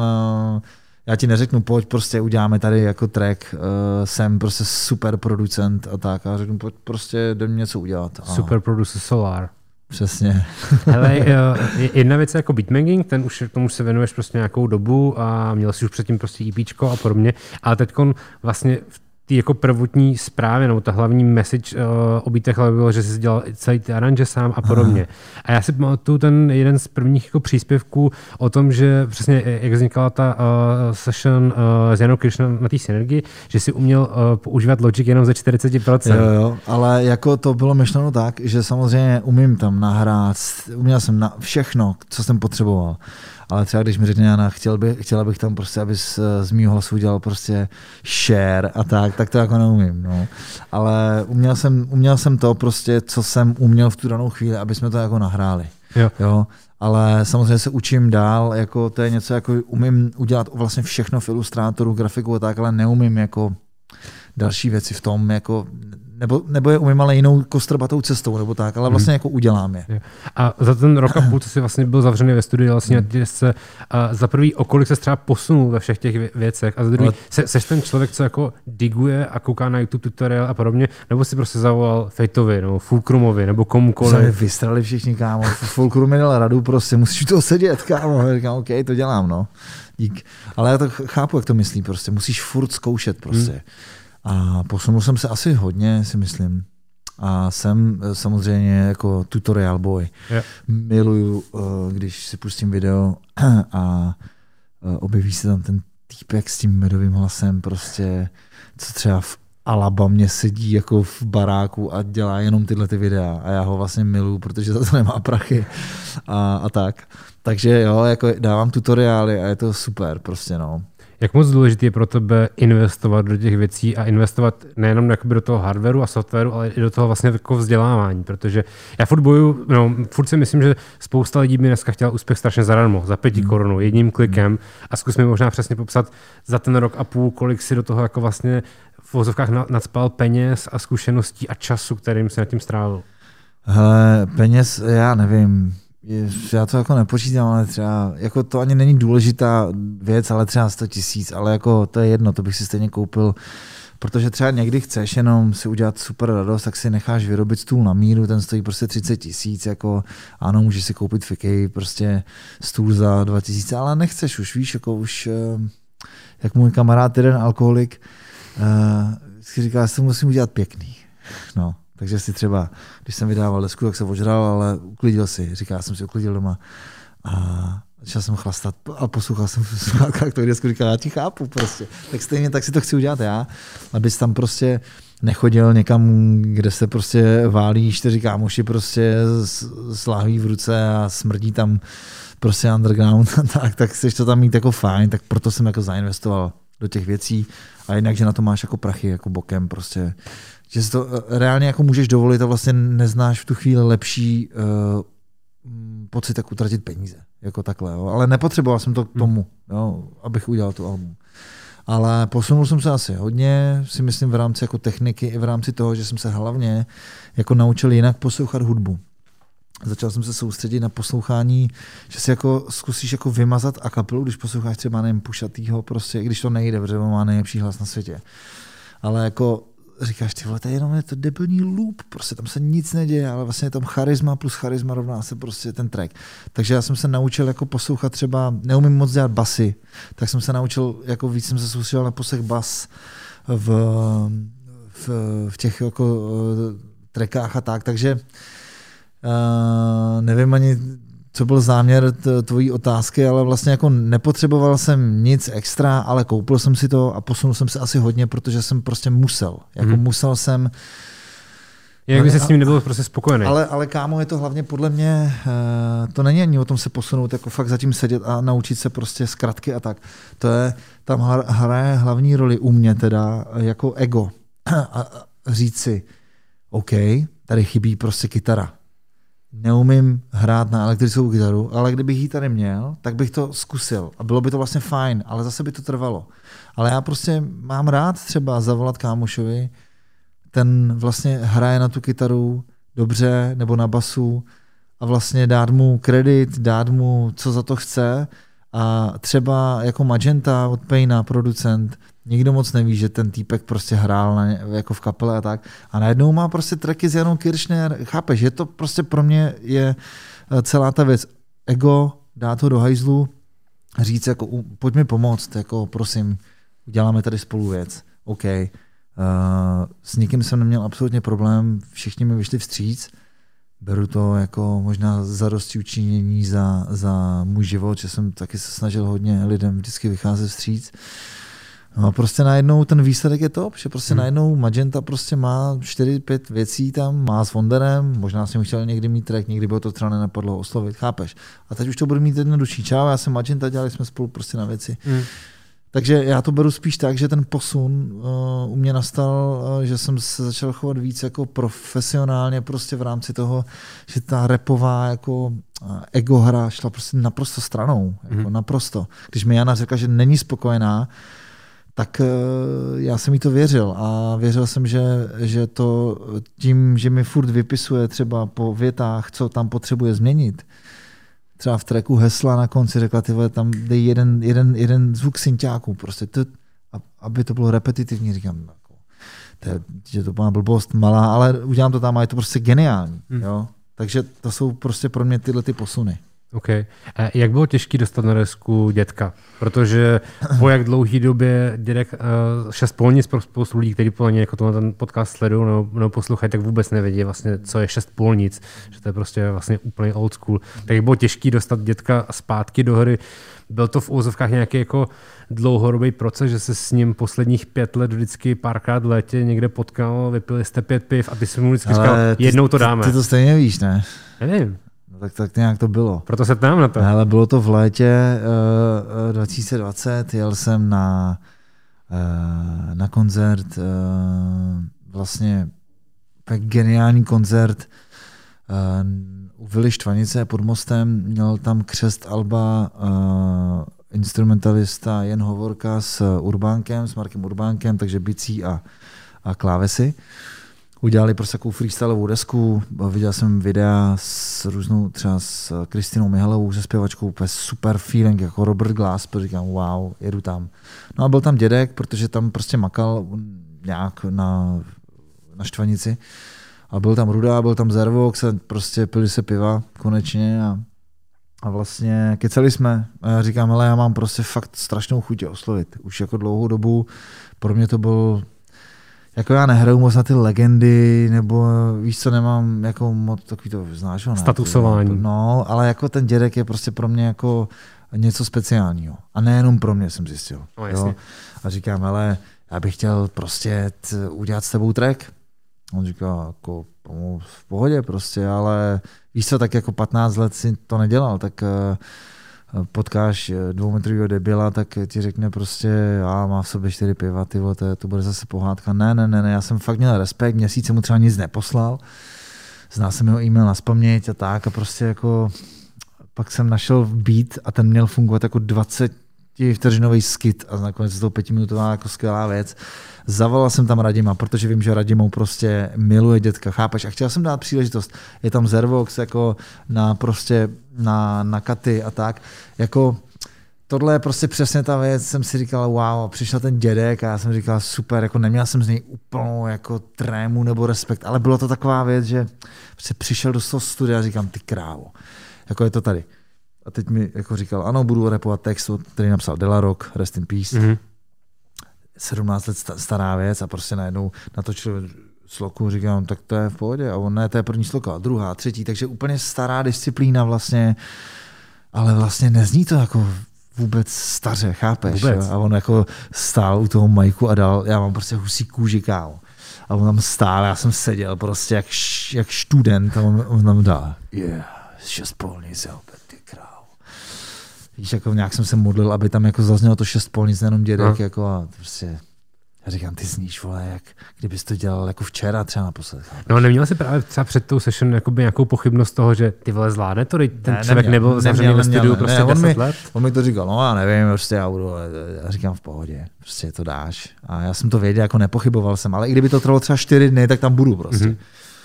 uh, já ti neřeknu, pojď, prostě uděláme tady jako track, uh, jsem prostě super producent a tak a řeknu, pojď, prostě jdem něco udělat. A... Super producent Solar. Přesně. Hele, uh, jedna věc je jako beatmaking, ten už, tomu už se věnuješ prostě nějakou dobu a měl jsi už předtím prostě EPčko a podobně, ale teďkon vlastně v ty jako prvotní zprávy, no ta hlavní message uh, o beatech bylo, že jsi dělal celý ty aranže sám a podobně. Aha. A já si pamatuju ten jeden z prvních jako příspěvků o tom, že přesně jak vznikala ta uh, session uh, s Janou Kirchner na té synergii, že si uměl uh, používat Logic jenom ze čtyřicet procent. Jo, jo, ale jako to bylo myšleno tak, že samozřejmě umím tam nahrát, uměl jsem na všechno, co jsem potřeboval. Ale třeba když mi řekne Jana, chtěl by, chtěla bych tam prostě, aby z, z mýho hlasu udělal prostě share a tak, tak to jako neumím. No. Ale uměl jsem, uměl jsem to prostě, co jsem uměl v tu danou chvíli, aby jsme to jako nahráli. Jo. Jo? Ale samozřejmě se učím dál, jako to je něco, jako umím udělat vlastně všechno v ilustrátoru, grafiku a tak, ale neumím jako další věci v tom, jako Nebo, nebo je umím, ale jinou kostrbatou cestou, nebo tak, ale vlastně hmm. jako udělám je. A za ten rok a půl, co jsi vlastně byl zavřený ve studiu, vlastně hmm. desce, a za prvý, o kolik se třeba posunul ve všech těch věcech, a za druhý, ale... se, seš ten člověk, co jako diguje a kouká na YouTube tutoriál a podobně, nebo si prostě zavolal Fejtovi, nebo Fulcrumovi, nebo komukoliv? Jsme vystrali všichni, kámo. Fulcrum mi dal radu, prostě musíš to sedět, kámo. Já říkám, OK, to dělám, no. Dík. Ale já to chápu, jak to myslí, prostě. Musíš furt zkoušet, prostě. Hmm. A posunul jsem se asi hodně, si myslím. A jsem samozřejmě jako tutorial boy. Yeah. Miluju, když si pustím video a objeví se tam ten týpek s tím medovým hlasem, prostě, co třeba v Alabamě sedí jako v baráku a dělá jenom tyhle ty videa. A já ho vlastně miluju, protože za to nemá prachy a, a tak. Takže jo, jako dávám tutoriály a je to super prostě, no. Jak moc důležité je pro tebe investovat do těch věcí a investovat nejenom do toho hardwaru a softwaru, ale i do toho vlastně takového vzdělávání, protože já furt boju, no, furt si myslím, že spousta lidí by dneska chtěla úspěch strašně zadarmo, za pěti korunů, jedním klikem a zkus mi možná přesně popsat za ten rok a půl, kolik si do toho jako vlastně v vozovkách nadspal peněz a zkušeností a času, kterým si nad tím strávil. Hele, peněz, já nevím. Já to jako nepočítám, ale třeba, jako to ani není důležitá věc, ale třeba sto tisíc, ale jako to je jedno, to bych si stejně koupil, protože třeba někdy chceš jenom si udělat super radost, tak si necháš vyrobit stůl na míru, ten stojí prostě třicet tisíc, jako ano, můžeš si koupit fikej, prostě stůl za dva tisíce, ale nechceš už, víš, jako už, jak můj kamarád, jeden alkoholik, si říká, že to musím udělat pěkný, no. Takže si třeba, když jsem vydával desku, tak se ožral, ale uklidil si. Říká, já jsem si uklidil doma a začal jsem chlastat a poslouchal jsem sluchátka, kterou desku říkal, já ti chápu prostě. Tak stejně tak si to chci udělat já, abys tam prostě nechodil někam, kde se prostě válí čtyři kámoši prostě s láhví v ruce a smrdí tam prostě underground tak, tak chceš to tam mít jako fajn, tak proto jsem jako zainvestoval do těch věcí a jinak, že na to máš jako prachy, jako bokem prostě. Že si to reálně jako můžeš dovolit a vlastně neznáš v tu chvíli lepší uh, pocit, jak utratit peníze. Jako takhle, jo. Ale nepotřeboval jsem to k tomu, jo, abych udělal tu album. Ale posunul jsem se asi hodně, si myslím v rámci jako techniky i v rámci toho, že jsem se hlavně jako naučil jinak poslouchat hudbu. Začal jsem se soustředit na poslouchání, že si jako zkusíš jako vymazat a kapelu, když posloucháš třeba nevím, Pušatýho, prostě, když to nejde, protože má nejlepší hlas na světě. Ale jako říkáš, ty vole, to je jenom je to debilní loop, prostě tam se nic neděje, ale vlastně je tam charisma plus charisma rovná se prostě ten track. Takže já jsem se naučil jako poslouchat třeba, neumím moc dělat basy, tak jsem se naučil, jako víc jsem se soustředil na poslech bas v, v, v těch jako trackách a tak, takže uh, nevím ani, co byl záměr tvojí otázky, ale vlastně jako nepotřeboval jsem nic extra, ale koupil jsem si to a posunul jsem se asi hodně, protože jsem prostě musel. Jako hmm. musel jsem... Jak by se s ním nebyl prostě spokojený. Ale, ale kámo, je to hlavně podle mě, to není ani o tom se posunout, jako fakt zatím sedět a naučit se prostě zkratky a tak. To je, tam hraje hlavní roli u mě teda jako ego. A říct si, OK, tady chybí prostě kytara. Neumím hrát na elektrickou kytaru, ale kdybych ji tady měl, tak bych to zkusil. A bylo by to vlastně fajn, ale zase by to trvalo. Ale já prostě mám rád třeba zavolat kámošovi, ten vlastně hraje na tu kytaru dobře nebo na basu a vlastně dát mu kredit, dát mu, co za to chce. A třeba jako Magenta od Paina, producent, nikdo moc neví, že ten týpek prostě hrál na ně, jako v kapele a tak. A najednou má prostě tracky s Janou Kirchner. Chápeš, je to prostě pro mě je celá ta věc. Ego, dát ho do hajzlu, říct jako pojď mi pomoct, jako prosím, uděláme tady spolu věc. OK. Uh, s nikým jsem neměl absolutně problém, všichni mi vyšli vstříc. Beru to jako možná zadosti učinění za, za můj život, že jsem taky se snažil hodně lidem vždycky vycházet vstříc. No a prostě najednou ten výsledek je top, že prostě hmm. najednou Magenta prostě má čtyři pět věcí tam, má s Wonderem, možná s ním chtěl někdy mít track, někdy by to třeba nenapadlo oslovit, chápeš? A teď už to budu mít jednodušší. Čau, já jsem Magenta, dělali jsme spolu prostě na věci. Hmm. Takže já to beru spíš tak, že ten posun uh, u mě nastal, uh, že jsem se začal chovat víc jako profesionálně prostě v rámci toho, že ta rapová jako uh, ego hra šla prostě naprosto stranou, jako mm-hmm. naprosto. Když mi Jana řekla, že není spokojená, tak uh, já jsem jí to věřil a věřil jsem, že, že to tím, že mi furt vypisuje třeba po větách, co tam potřebuje změnit, třeba v tracku hesla na konci řekla, ty vole, tam dej jeden, jeden, jeden zvuk synťáků, prostě, to, aby to bylo repetitivní, říkám, jako, to je, že to byla blbost malá, ale udělám to tam a je to prostě geniální. Hmm. Jo? Takže to jsou prostě pro mě tyhle ty posuny. Okay. A jak bylo těžké dostat na desku dědka? Protože po jak dlouhý době dědek šest polnic pro spoustu lidí, kteří plně jako ten podcast sledují nebo, nebo poslouchají, tak vůbec nevědí, vlastně, co je šest polnic, že to je prostě vlastně úplně old school. Tak bylo těžké dostat dědka zpátky do hry. Byl to v úzovkách nějaký jako dlouhodobý proces, že se s ním posledních pět let vždycky párkrát v létě někde potkal, vypili jste pět piv a ty jsi mu vždycky říkal, jednou to dáme. Ty, ty to stejně víš, ne? Nevím. Tak, tak nějak to bylo. Proto se ptám na to. Hele, bylo to v létě uh, dva tisíce dvacet, jel jsem na, uh, na koncert, uh, vlastně tak geniální koncert uh, u Vily Štvanice pod mostem, měl tam křest Alba, uh, instrumentalista Jan Hovorka s Urbánkem, s Markem Urbánkem, takže bicí a, a klávesy. Udělali prostě takovou freestylovou desku, viděl jsem videa s různou, třeba s Kristinou Mihalovou, se zpěvačkou, úplně super feeling, jako Robert Glass, protože říkám, wow, jedu tam. No a byl tam dědek, protože tam prostě makal nějak na, na Štvanici. A byl tam Ruda, byl tam Xerox, prostě pili se piva konečně a, a vlastně keceli jsme. A já říkám, hele, já mám prostě fakt strašnou chuť oslovit. Už jako dlouhou dobu, pro mě to byl jako já nehraju moc na ty legendy, nebo víš co, nemám jako moc takový to, znáš ho, ne? Statusování. No, ale jako ten dědek je prostě pro mě jako něco speciálního. A nejenom pro mě, jsem zjistil. No, jo? A říkám, ale já bych chtěl prostě t- udělat s tebou track. On říká, jako v pohodě prostě, ale víš co, tak jako patnáct let si to nedělal, tak potkáš dvoumetrovýho debila, tak ti řekne prostě, já má v sobě čtyři piva, ty vole, to bude zase pohádka. Ne, ne, ne, ne, já jsem fakt měl respekt, měsíc mu třeba nic neposlal, znal jsem jeho e-mail nazpaměť a tak a prostě jako pak jsem našel beat a ten měl fungovat jako dvacet vteřinový skit a nakonec to pětiminutová jako skvělá věc. Zavolal jsem tam Radima, protože vím, že Radimou prostě miluje dětka, chápeš? A chtěl jsem dát příležitost. Je tam Xerox jako na prostě na, na katy a tak. Jako tohle je prostě přesně ta věc, jsem si říkal, wow, přišel ten dědek a já jsem říkal, super, jako neměl jsem z něj úplnou jako trému nebo respekt, ale bylo to taková věc, že se přišel do toho studia a říkám, ty krávo, jako je to tady. A teď mi jako říkal, ano, budu repovat text, který napsal De La Rock, Rest in Peace. Mm-hmm. sedmnáct let stará věc a prostě najednou natočil sloku, říkám, tak to je v pohodě. A on, ne, to je první sloka, druhá, třetí, takže úplně stará disciplína vlastně, ale vlastně nezní to jako vůbec staře, chápeš? Vůbec. A on jako stál u toho majku a dal, já mám prostě husí kůži, kámo. A on tam stál, já jsem seděl prostě jak, jak student a on, on tam dal, yeah, šest polnic, ty král. Víš, jako nějak jsem se modlil, aby tam jako zaznělo to šest polnic, nejenom dědek, no. Jako a prostě, já říkám, ty zníš, vole, jak kdybys to dělal jako včera třeba naposled. No neměl jsi právě třeba před tou session nějakou pochybnost toho, že ty vole zvládne to, ten ne, člověk nebyl zavřený ve studiu prostě ne, on deset mi, let? On mi to říkal, no já nevím, prostě já budu, já říkám v pohodě, prostě to dáš. A já jsem to věděl, jako nepochyboval jsem, ale i kdyby to trvalo třeba čtyři dny, tak tam budu prostě. Mm-hmm.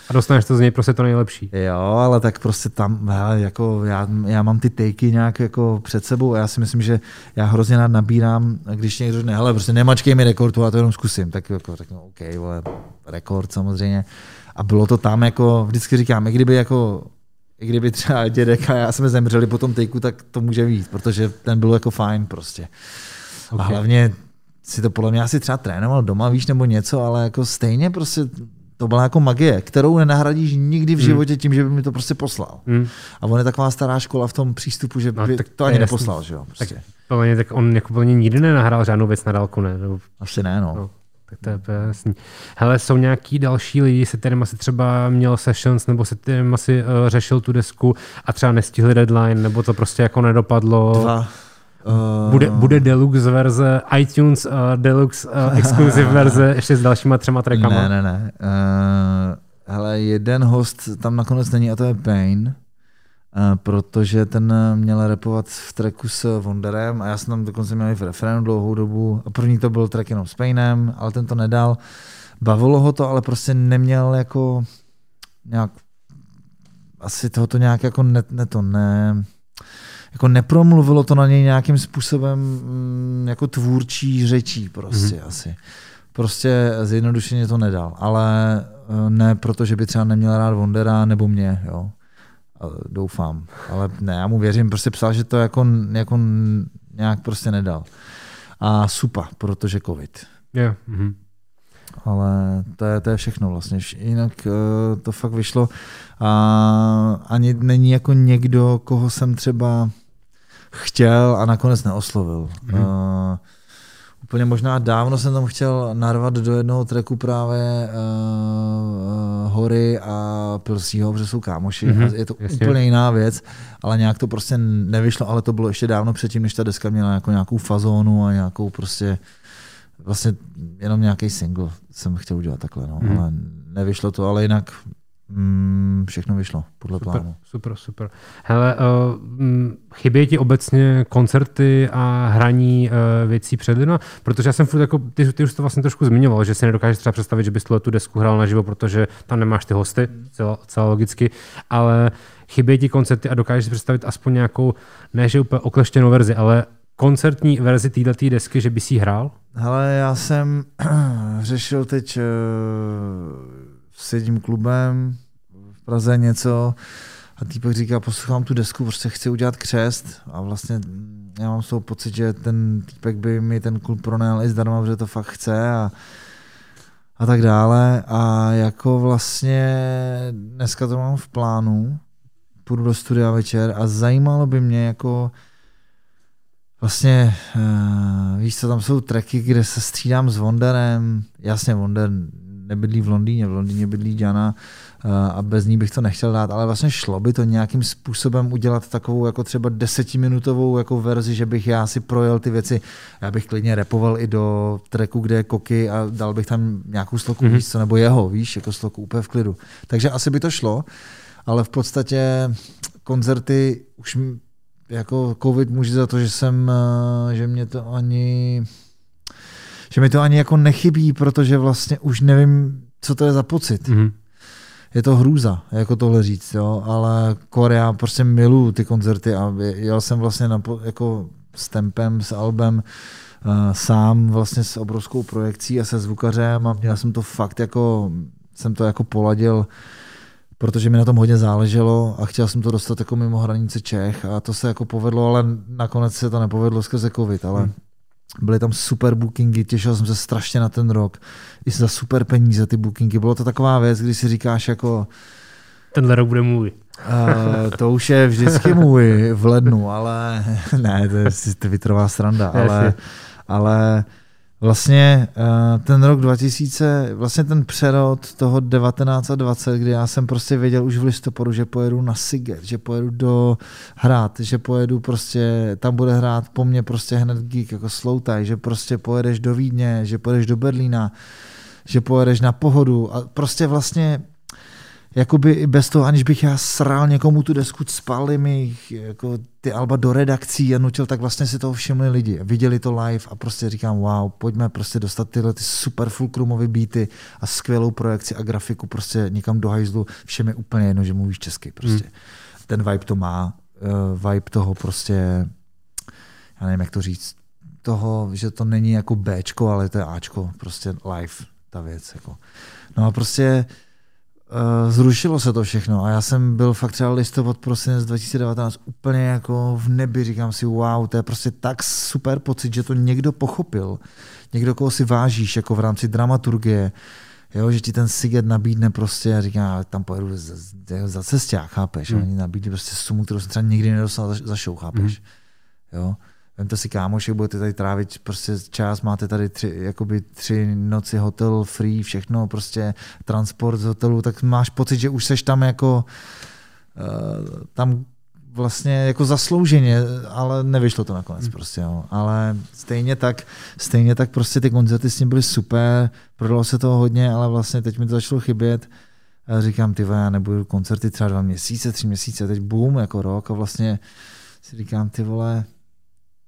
A dostaneš to z něj prostě to nejlepší. Jo, ale tak prostě tam, hele, jako já, já mám ty takey nějak jako před sebou a já si myslím, že já hrozně rád nabírám, když někdo řekne, hele, prostě nemačkej mi rekord, já to jenom zkusím. Tak jako řeknu, OK, vole, rekord samozřejmě. A bylo to tam, jako vždycky říkám, i kdyby jako, i kdyby třeba dědek a já jsme zemřeli po tom takeu, tak to může být, protože ten byl jako fajn prostě. Okay. A hlavně si to podle mě asi třeba trénoval doma, víš, nebo něco, ale jako stejně prostě to byla jako magie, kterou nenahradíš nikdy v životě tím, že by mi to prostě poslal. Mm. A on je taková stará škola v tom přístupu, že by no, to ani neposlal, že jo? Prostě. Tak, plně, tak on jako plně nikdy nenahrál žádnou věc na dálku, ne? Nebo... Asi ne, no. no. Tak to je jasný. Hele, jsou nějaký další lidi, se kterým asi třeba měl sessions, nebo se kterým asi uh, řešil tu desku a třeba nestihli deadline, nebo to prostě jako nedopadlo? Dva. Bude, bude deluxe verze, iTunes uh, deluxe uh, exclusive verze ještě s dalšíma třema trackama. Ne, ne, ne. Uh, hele, jeden host tam nakonec není a to je Pain, uh, protože ten měl rapovat v tracku s Wonderem a já jsem tam dokonce měl i v refrénu dlouhou dobu. A první to byl track jenom s Painem, ale ten to nedal. Bavilo ho to, ale prostě neměl jako nějak, asi tohoto nějak jako ne, ne to ne... Jako nepromluvilo to na něj nějakým způsobem jako tvůrčí řečí prostě mm-hmm. asi. Prostě zjednodušeně to nedal, ale ne proto, že by třeba neměl rád Wondera nebo mě, jo. Doufám, ale ne, já mu věřím, prostě psal, že to jako, jako nějak prostě nedal. A supa, protože covid. Yeah. Mm-hmm. Ale to je, to je všechno vlastně, jinak uh, to fakt vyšlo a ani není jako někdo, koho jsem třeba chtěl a nakonec neoslovil. Mm. Uh, úplně možná dávno jsem tam chtěl narvat do jednoho tracku právě uh, Hory a Pilsího, protože jsou kámoši, mm-hmm. je to Jasně. úplně jiná věc, ale nějak to prostě nevyšlo, ale to bylo ještě dávno předtím, než ta deska měla jako nějakou fazónu a nějakou prostě vlastně jenom nějaký single jsem chtěl udělat takhle, no. Hmm. Ale nevyšlo to, ale jinak mm, všechno vyšlo podle super, plánu. Super, super. Hele, uh, chybějí ti obecně koncerty a hraní uh, věcí před lidma? Protože já jsem furt jako, ty, ty už to vlastně trošku zmiňoval, že si nedokážeš třeba představit, že bys tu desku hrál naživo, protože tam nemáš ty hosty, celá, celá logicky, ale chybějí ti koncerty a dokážeš si představit aspoň nějakou, ne že úplně okleštěnou verzi, ale koncertní verzi této desky, že bys jí hrál? Hele, já jsem řešil teď uh, s jedním klubem v Praze něco a týpek říká, poslouchám tu desku, prostě chci udělat křest a vlastně já mám z toho pocit, že ten týpek by mi ten klub pronajal i zdarma, protože to fakt chce a, a tak dále a jako vlastně dneska to mám v plánu, půjdu do studia večer a zajímalo by mě jako vlastně, uh, víš co, tam jsou tracky, kde se střídám s Wonderem. Jasně, Wonder nebydlí v Londýně, v Londýně bydlí Jana uh, a bez ní bych to nechtěl dát, ale vlastně šlo by to nějakým způsobem udělat takovou jako třeba desetiminutovou jako verzi, že bych já si projel ty věci. Já bych klidně rapoval i do tracku, kde je Koki a dal bych tam nějakou sloku mm-hmm. víc, nebo jeho, víš, jako sloku úplně v klidu. Takže asi by to šlo, ale v podstatě koncerty už jako covid může za to, že jsem, že mě to ani, že mi to ani jako nechybí, protože vlastně už nevím, co to je za pocit. Mm-hmm. Je to hrůza, jako tohle říct, jo, ale Korea, prostě miluju ty koncerty a jel jsem vlastně na, jako s tempem, s albem, sám vlastně s obrovskou projekcí a se zvukařem, a já jsem to fakt jako, jsem to jako poladil, protože mi na tom hodně záleželo a chtěl jsem to dostat jako mimo hranice Čech, a to se jako povedlo, ale nakonec se to nepovedlo skrze covid, ale hmm. byly tam super bookingy, těšil jsem se strašně na ten rok, i za super peníze ty bookingy, bylo to taková věc, když si říkáš jako… Tenhle rok bude můj. Uh, to už je vždycky můj v lednu, ale ne, to je twitterová sranda, ale, ale vlastně uh, ten rok dva tisíce, vlastně ten přerod toho devatenáct dvacet, kdy já jsem prostě věděl už v listopadu, že pojedu na Sziget, že pojedu do Hrad, že pojedu prostě, tam bude hrát po mně prostě hned geek jako Sloutaj, že prostě pojedeš do Vídně, že pojedeš do Berlína, že pojedeš na Pohodu, a prostě vlastně jakoby i bez toho, aniž bych já sral někomu tu desku, spali mi jako ty alba do redakcí a nutil, tak vlastně si toho všimli lidi. Viděli to live a prostě říkám, wow, pojďme prostě dostat tyhle ty super fulcrumový beaty a skvělou projekci a grafiku prostě někam do hajzlu. Všem je úplně jedno, že mluvíš česky. Prostě. Hmm. Ten vibe to má. Uh, vibe toho prostě, já nevím, jak to říct, toho, že to není jako Bčko, ale to je Ačko. Prostě live ta věc. Jako. No a prostě zrušilo se to všechno a já jsem byl fakt třeba listopad, prosinec dva tisíce devatenáct úplně jako v nebi, říkám si wow, to je prostě tak super pocit, že to někdo pochopil, někdo, koho si vážíš jako v rámci dramaturgie, jo, že ti ten Sziget nabídne prostě, říká, tam pojedu za, za cesták, chápeš, mm. oni nabídli prostě sumu, kterou jsem třeba nikdy nedostal za, za show, chápeš, mm. jo. Vemte si, kámoši, budete tady trávit prostě čas, máte tady tři, jakoby tři noci hotel, free, všechno, prostě transport z hotelu, tak máš pocit, že už seš tam jako uh, tam vlastně jako zaslouženě, ale nevyšlo to nakonec hmm. prostě, jo. Ale stejně tak, stejně tak prostě ty koncerty s ním byly super, prodalo se toho hodně, ale vlastně teď mi to začalo chybět. A říkám, ty já nebudu koncerty třeba dva měsíce, tři měsíce, teď boom, jako rok, a vlastně si říkám, ty vole,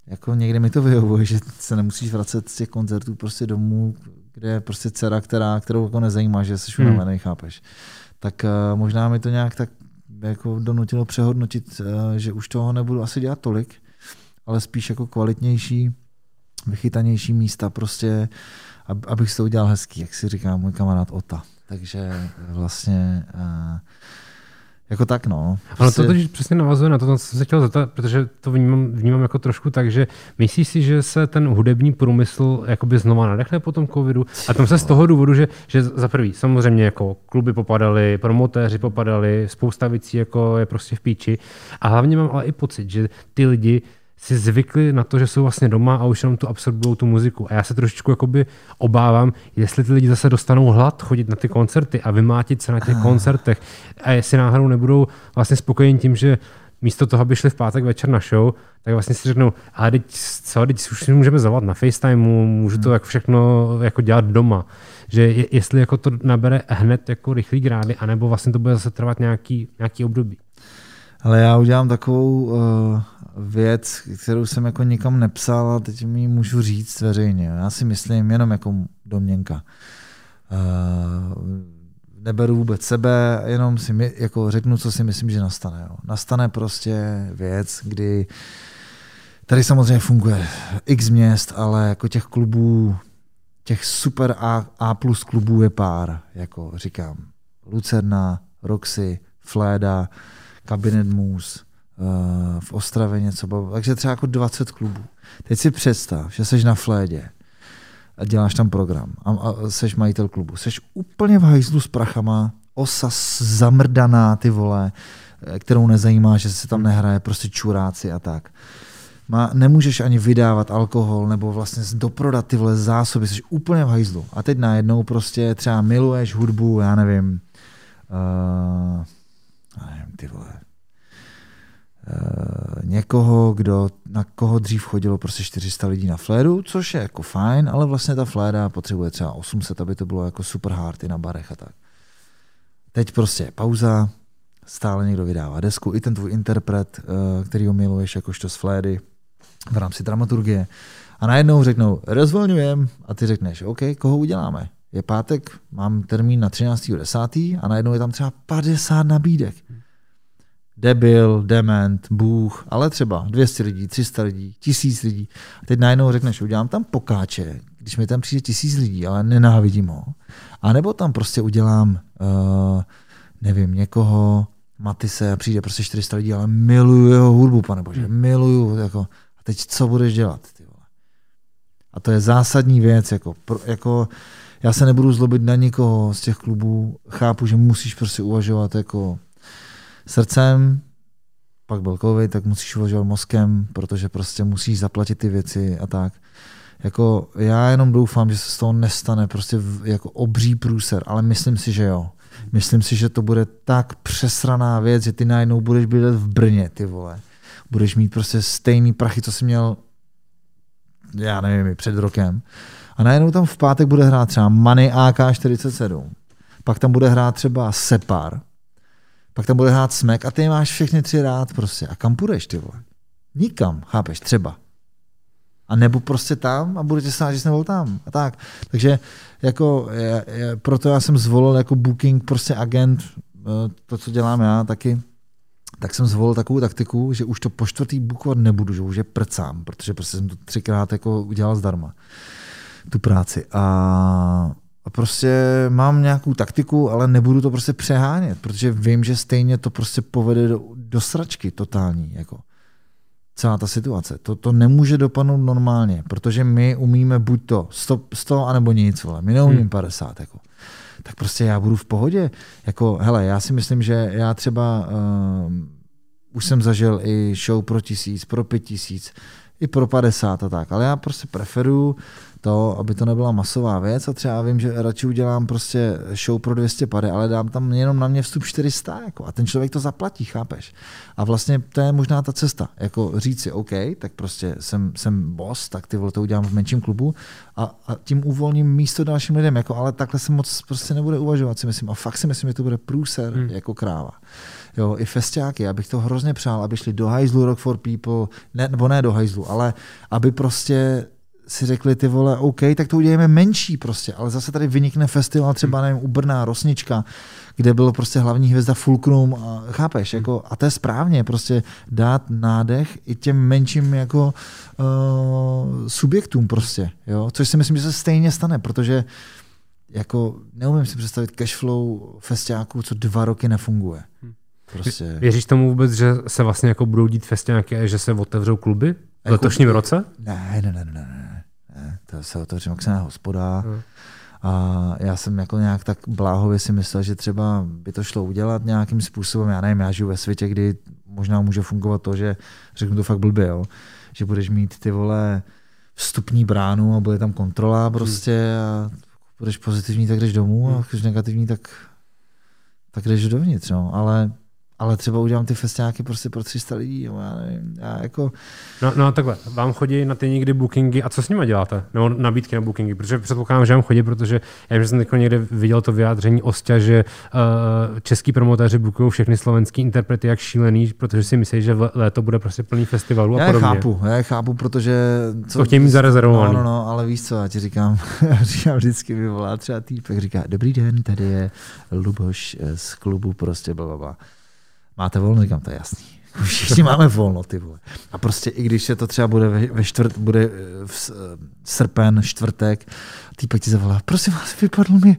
jako někdy mi to vyhovuje, že se nemusíš vracet z těch koncertů prostě domů, kde je prostě dcera, která, kterou jako nezajímá, že jsi unavený, hmm. chápeš. Tak uh, možná mi to nějak tak jako donutilo přehodnotit, uh, že už toho nebudu asi dělat tolik, ale spíš jako kvalitnější, vychytanější místa prostě, ab, abych si to udělal hezký, jak si říká můj kamarád Ota. Takže vlastně uh, jako tak, no. Prostě... Ano, to přesně navazuje na to, co jsem se chtěl zeptat, protože to vnímám, vnímám jako trošku tak, že myslíš si, že se ten hudební průmysl jakoby znova nadechne po tom covidu? A tam se z toho důvodu, že, že za prvý, samozřejmě jako kluby popadaly, promotéři popadali, spousta věcí jako je prostě v píči. A hlavně mám ale i pocit, že ty lidi si zvykli na to, že jsou vlastně doma a už jenom tu absorbují tu muziku. A já se trošičku jakoby obávám, jestli ty lidi zase dostanou hlad chodit na ty koncerty a vymátit se na těch koncertech. A jestli náhodou nebudou vlastně spokojeni tím, že místo toho, aby šli v pátek večer na show, tak vlastně si řeknou, a teď, co, teď už si můžeme zavolat na FaceTimeu, můžu to jako všechno jako dělat doma. Že jestli jako to nabere hned jako rychlý grády, anebo vlastně to bude zase trvat nějaký, nějaký období. Ale já udělám takovou uh, věc, kterou jsem jako nikam nepsal a teď mi ji můžu říct veřejně. Já si myslím, jenom jako domněnka. Uh, neberu vůbec sebe, jenom si my, jako řeknu, co si myslím, že nastane. Jo. Nastane prostě věc, kdy tady samozřejmě funguje x měst, ale jako těch klubů, těch super A, A plus klubů je pár. Jako říkám, Lucerna, Roxy, Fléda, Kabinet Mus, v Ostravě něco bavilo. Takže třeba jako dvacet klubů. Teď si představ, že jsi na Flédě a děláš tam program a jsi majitel klubu. Jsi úplně v hajzlu s prachama, osa zamrdaná, ty vole, kterou nezajímá, že se tam nehraje, prostě čuráci a tak. Má, nemůžeš ani vydávat alkohol nebo vlastně doprodat tyhle zásoby, jsi úplně v hajzlu. A teď najednou prostě třeba miluješ hudbu, já nevím, uh, nevím, ty vole. Uh, někoho, kdo, na koho dřív chodilo prostě čtyři sta lidí na flédu, což je jako fajn, ale vlastně ta fléda potřebuje třeba osm set, aby to bylo jako super hard i na barech a tak. Teď prostě je pauza, stále někdo vydává desku, i ten tvůj interpret, uh, který ho miluješ jakožto z flédy v rámci dramaturgie. A najednou řeknou, rozvolňujem, a ty řekneš, OK, koho uděláme? Je pátek, mám termín na třináctého desátého a najednou je tam třeba padesát nabídek. debil, dement, bůh, ale třeba dvě stě lidí, tři sta lidí, tisíc lidí. A teď najednou řekneš, udělám tam pokáče, když mi tam přijde tisíc lidí, ale nenávidím ho. A nebo tam prostě udělám, uh, nevím, někoho, Matise, přijde prostě čtyři sta lidí, ale miluju jeho hudbu, pane bože, hmm. miluju. Jako, a teď co budeš dělat? Ty vole? A to je zásadní věc. Jako, pro, jako, já se nebudu zlobit na nikoho z těch klubů. Chápu, že musíš prostě uvažovat jako srdcem, pak byl covid, tak musíš uvažovat mozkem, protože prostě musíš zaplatit ty věci a tak. Jako, já jenom doufám, že se z toho nestane prostě v, jako obří průser, ale myslím si, že jo. Myslím si, že to bude tak přesraná věc, že ty najednou budeš bydlet v Brně, ty vole. Budeš mít prostě stejný prachy, co jsi měl, já nevím, před rokem. A najednou tam v pátek bude hrát třeba Money A K čtyřicet sedm, pak tam bude hrát třeba Separ, pak tam bude hrát Smek a ty máš všechny tři rád prostě. A kam půjdeš, ty vole? Nikam, chápeš, třeba. A nebo prostě tam a budete stát, že jsem byl tam. A tak. Takže jako, je, je, proto já jsem zvolil jako booking prostě agent, to, co dělám já taky, tak jsem zvolil takovou taktiku, že už to po čtvrtý bookovat nebudu, že už je prcám, protože prostě jsem to třikrát jako udělal zdarma, tu práci. A prostě mám nějakou taktiku, ale nebudu to prostě přehánět, protože vím, že stejně to prostě povede do, do sračky totální. Jako. Celá ta situace. To, to nemůže dopadnout normálně, protože my umíme buď to sto, sto anebo nic, vole. My neumíme hmm. padesát. Jako. Tak prostě já budu v pohodě. Jako, hele, já si myslím, že já třeba uh, už jsem zažil i show pro tisíc, pro pět tisíc, i pro padesát a tak, ale já prostě preferuju to, aby to nebyla masová věc a třeba vím, že radši udělám prostě show pro dvě stě pade, ale dám tam jenom na mě vstup čtyři sta jako, a ten člověk to zaplatí, chápeš? A vlastně to je možná ta cesta, jako říct si OK, tak prostě jsem, jsem boss, tak ty vole to udělám v menším klubu a, a tím uvolním místo dalším lidem, jako, ale takhle se moc prostě nebude uvažovat, si myslím, a fakt si myslím, že to bude průser hmm. jako kráva. Jo, i festiáky, já bych to hrozně přál, aby šli do hajzlu Rock for People, ne, nebo ne do hajzlu, ale aby prostě si řekli ty vole, OK, tak to udělejme menší prostě, ale zase tady vynikne festival třeba, nevím, u Brna, Rosnička, kde bylo prostě hlavní hvězda Fulcrum, a, chápeš, jako, a to je správně, prostě dát nádech i těm menším jako uh, subjektům prostě, jo, což si myslím, že se stejně stane, protože jako neumím si představit cashflow festiáků, co dva roky nefunguje. Prostě. Věříš tomu vůbec, že se vlastně jako budou dít festiáky a že se otevřou kluby v letošním roce? Ne, ne, ne, ne, ne, ne. To se otevřím oxená hospoda. Hmm. A já jsem jako nějak tak bláhově si myslel, že třeba by to šlo udělat nějakým způsobem. Já nevím, já žiju ve světě, kdy možná může fungovat to, že řeknu to fakt blbě, jo, že budeš mít ty vole vstupní bránu a bude tam kontrola prostě a budeš pozitivní, tak jdeš domů a když negativní, tak, tak jdeš dovnitř, no, ale Ale třeba udělám ty festiáky prostě pro tři sta lidí, jo, já nevím, já jako... No, no takhle, vám chodí na ty někdy bookingy a co s nimi děláte? Nebo nabídky na bookingy, protože předpokládám, že vám chodí, protože já vím, že jsem někde viděl to vyjádření Osťa, že uh, český promotéři bookují všechny slovenský interprety jak šílený, protože si myslí, že léto bude prostě plný festivalů a podobně. Já chápu, já chápu, protože... Co... To chtějí mít zarezervovaný. No, no, no, ale víš co, já ti říkám, já říkám vždycky mi volá třeba týpek, říká, dobrý den, tady je Luboš z klubu prostě bababa. Máte volno? Říkám, to je jasný. Všichni máme volno, ty vole. A prostě i když se to třeba bude ve čtvrt, bude v srpen, čtvrtek, týpek ti zavolá, prosím vás, vypadl mi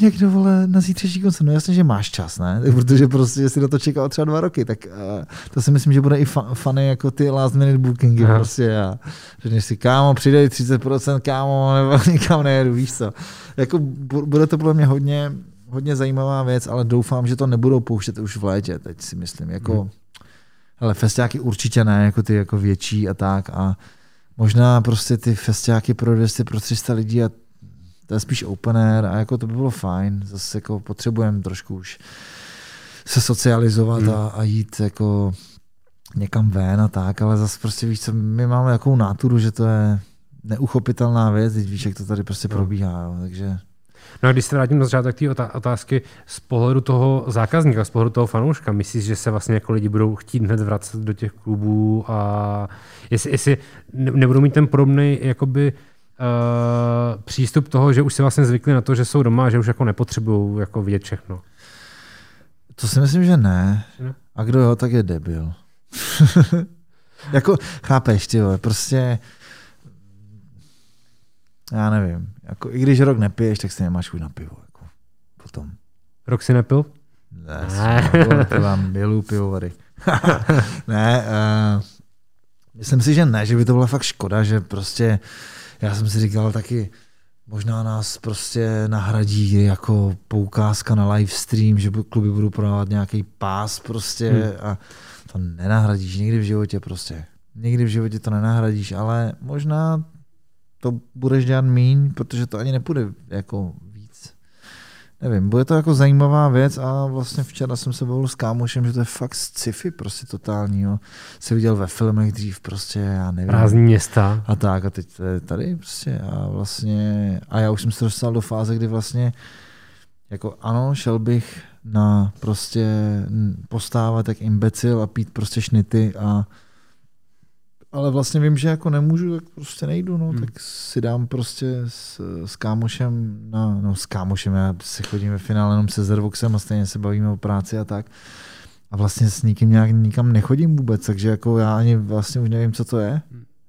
někdo, vole, na zítřejší koncert. No jasně, že máš čas, ne? Protože prostě jsi na to čekal třeba dva roky, tak uh, to si myslím, že bude i fa- funny jako ty last minute bookingy. Aha. Prostě. A řekneš si, kámo, přidej třicet procent, kámo, nebo nikam nejedu, víš co. Jako bude to pro mě hodně... Hodně zajímavá věc, ale doufám, že to nebudou pouštět už v létě, teď si myslím. Jako, hmm. hele, festiáky určitě ne, jako ty jako větší a tak. A možná prostě ty festiáky pro dvě stě, pro tři sta lidí a to je spíš open air a jako to by bylo fajn. Zase jako potřebujeme trošku už se socializovat hmm. a, a jít jako někam ven a tak, ale zase prostě víš co, my máme takovou náturu, že to je neuchopitelná věc, teď víš, jak to tady prostě hmm. probíhá, jo, takže... No a když se vrátím na začátek té otázky z pohledu toho zákazníka, z pohledu toho fanouška, myslíš, že se vlastně jako lidi budou chtít hned vracet do těch klubů a jestli, jestli nebudou mít ten podobný jakoby uh, přístup toho, že už si vlastně zvykli na to, že jsou doma, že už jako nepotřebují jako vidět všechno. To si myslím, že ne. A kdo jo, tak je debil. Jako, chápeš, ty vole, prostě... Já nevím. Jako, i když rok nepiješ, tak si nemáš chuť na pivo. Jako, potom. Rok si nepil? Ne, to vám bělou pivovary. Ne, uh, myslím si, že ne, že by to byla fakt škoda, že prostě, já jsem si říkal taky, možná nás prostě nahradí jako poukázka na livestream, že kluby budou prodávat nějaký pás prostě hmm. a to nenahradíš nikdy v životě prostě. Nikdy v životě to nenahradíš, ale možná to budeš dělat míň, protože to ani nepůjde jako víc. Nevím, bude to jako zajímavá věc a vlastně včera jsem se bavil s kámošem, že to je fakt sci-fi prostě totální. Jo. Jsi viděl ve filmech dřív prostě, já nevím. Prázdní města. A tak a teď tady prostě a vlastně a já už jsem se dostal do fáze, kdy vlastně jako ano, šel bych na prostě postávat jak imbecil a pít prostě šnity a ale vlastně vím, že jako nemůžu, tak prostě nejdu, no, hmm. tak si dám prostě s, s kámošem, na, no s kámošem, já si chodím ve finále jenom se Xeroxem a stejně se bavíme o práci a tak. A vlastně s nikým nějak nikam nechodím vůbec, takže jako já ani vlastně už nevím, co to je.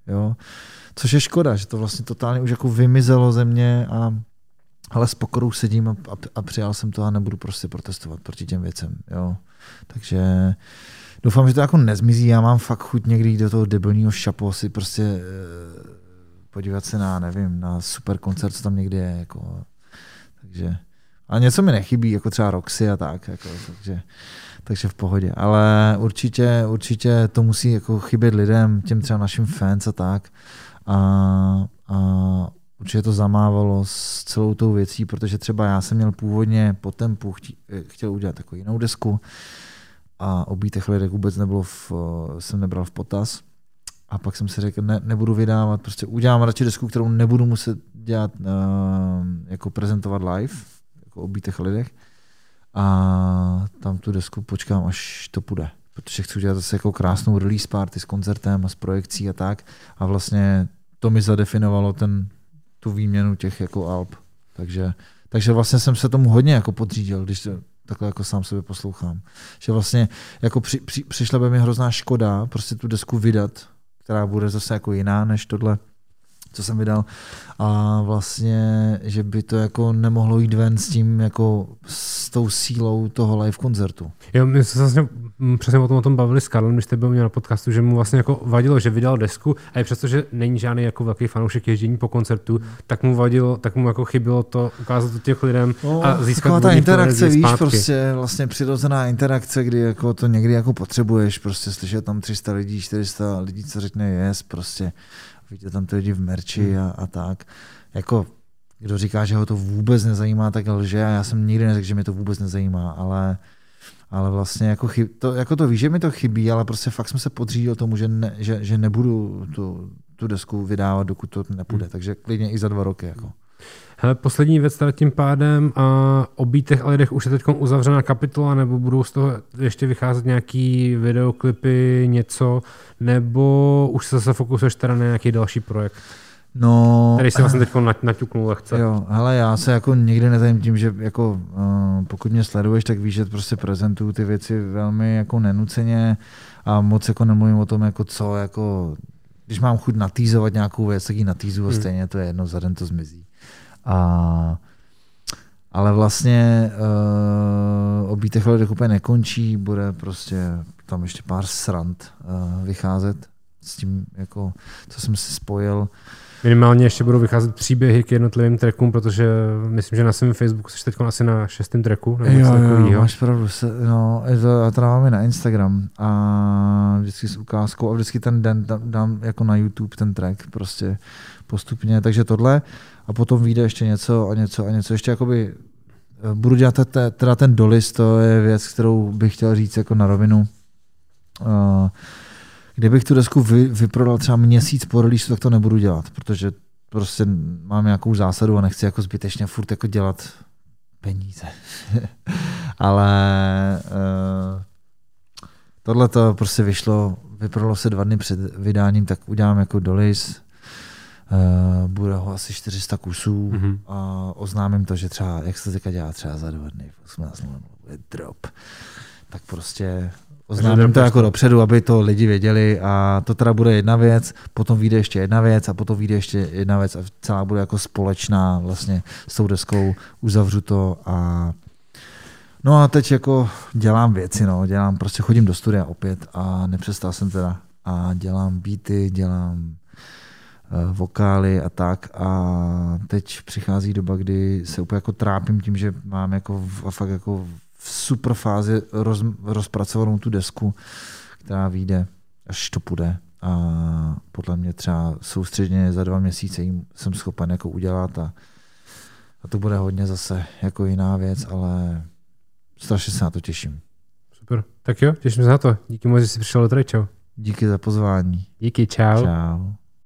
Jo. Což je škoda, že to vlastně totálně už jako vymizelo ze mě, a, ale s pokorou sedím a, a, a přijal jsem to a nebudu prostě protestovat proti těm věcem. Jo. Takže... Doufám, že to jako nezmizí. Já mám fakt chuť někdy do toho debilního šapu si prostě eh, podívat se na, nevím, na super koncert, co tam někde je. Jako. Takže. A něco mi nechybí, jako třeba Roxy a tak. Jako, takže, takže v pohodě. Ale určitě, určitě to musí jako chybět lidem, těm třeba našim fans a tak. A, a určitě to zamávalo s celou tou věcí, protože třeba já jsem měl původně po tempu chtí, chtěl udělat takovou jinou desku. A o bítech lidek vůbec nebylo v, jsem nebral v potaz. A pak jsem si řekl, ne, nebudu vydávat, prostě udělám radši desku, kterou nebudu muset dělat, uh, jako prezentovat live, jako o bítech lidek. A tam tu desku počkám, až to půjde. Protože chci udělat zase jako krásnou release party s koncertem a s projekcí a tak. A vlastně to mi zadefinovalo ten, tu výměnu těch jako alb. Takže, takže vlastně jsem se tomu hodně jako podřídil, když to, takhle jako sám sebe poslouchám. Že vlastně jako při, při, přišla by mi hrozná škoda prostě tu desku vydat, která bude zase jako jiná než tohle, co jsem vydal. A vlastně, že by to jako nemohlo jít ven s tím, jako s tou sílou toho live koncertu. Jo, my jsme se přesně o tom, o tom bavili s Karlem, když jste byl měl na podcastu, že mu vlastně jako vadilo, že vydal desku a i přesto, že není žádný jako velký fanoušek ježdění po koncertu, tak mu vadilo, tak mu jako chybilo to ukázat to těch lidem no, a získat ta interakce, víš, prostě vlastně přirozená interakce, kdy jako to někdy jako potřebuješ, prostě slyšet tam tři sta lidí, čtyři sta lidí, co řekne yes, prostě viděl tam ty lidi v merči a, a tak. Jako, kdo říká, že ho to vůbec nezajímá, tak lže a já jsem nikdy neřekl, že mě to vůbec nezajímá, ale, ale vlastně jako, chyb, to, jako to víš, že mi to chybí, ale prostě fakt jsem se podřídil tomu, že, ne, že, že nebudu tu, tu desku vydávat, dokud to nepůjde, takže klidně i za dva roky. Jako. Hele, poslední věc tady tím pádem, a o bítech a lidech už je teď uzavřená kapitola, nebo budou z toho ještě vycházet nějaký videoklipy, něco, nebo už se zase fokusuješ teda na nějaký další projekt? No, který si vlastně teď naťuknul lehce. Jo, hele, já se jako nikdy netajím tím, že jako, uh, pokud mě sleduješ, tak víš, že prostě prezentuju ty věci velmi jako nenuceně a moc jako nemluvím o tom, jako co, jako, když mám chuť natýzovat nějakou věc, tak ji natýzu a stejně hmm. to je jedno, za den to zmizí. A, ale vlastně uh, o bítech lidech úplně nekončí, bude prostě tam ještě pár srand uh, vycházet s tím, jako, co jsem si spojil. Minimálně ještě budou vycházet příběhy k jednotlivým trackům, protože myslím, že na svém Facebooku jsi teď asi na šestém tracku. Nebo jo, jo, jo, máš pravdu. Se, no, já to dávám i na Instagram a vždycky s ukázkou a vždycky ten den dám, dám jako na YouTube ten track prostě postupně. Takže tohle a potom vyjde ještě něco a něco a něco. Ještě jakoby budu dělat te, teda ten dolis, to je věc, kterou bych chtěl říct jako na rovinu. Uh, Kdybych tu desku vy, vyprodal třeba měsíc po release, tak to nebudu dělat, protože prostě mám nějakou zásadu a nechci jako zbytečně furt jako dělat peníze. Ale uh, tohle to prostě vyšlo, vyprodalo se dva dny před vydáním, tak udělám jako dolis, uh, bude ho asi čtyři sta kusů mm-hmm. a oznámím to, že třeba, jak se to dělá třeba za dva dny, bude drop, tak prostě oznámím to jako dopředu, aby to lidi věděli, a to teda bude jedna věc, potom vyjde ještě jedna věc a potom vyjde ještě jedna věc a celá bude jako společná vlastně s tou deskou, uzavřu to a no a teď jako dělám věci, no, dělám, prostě chodím do studia opět a nepřestal jsem teda a dělám beaty, dělám vokály a tak a teď přichází doba, kdy se úplně jako trápím tím, že mám jako fakt jako v super fázi roz, rozpracovanou tu desku, která vyjde, až to půjde. A podle mě třeba soustředně za dva měsíce jsem schopen jako udělat a, a to bude hodně zase jako jiná věc, ale strašně se na to těším. Super, tak jo, těším se na to. Díky moc, že jsi přišel do Trejšou. Díky za pozvání. Díky, čau. Čau.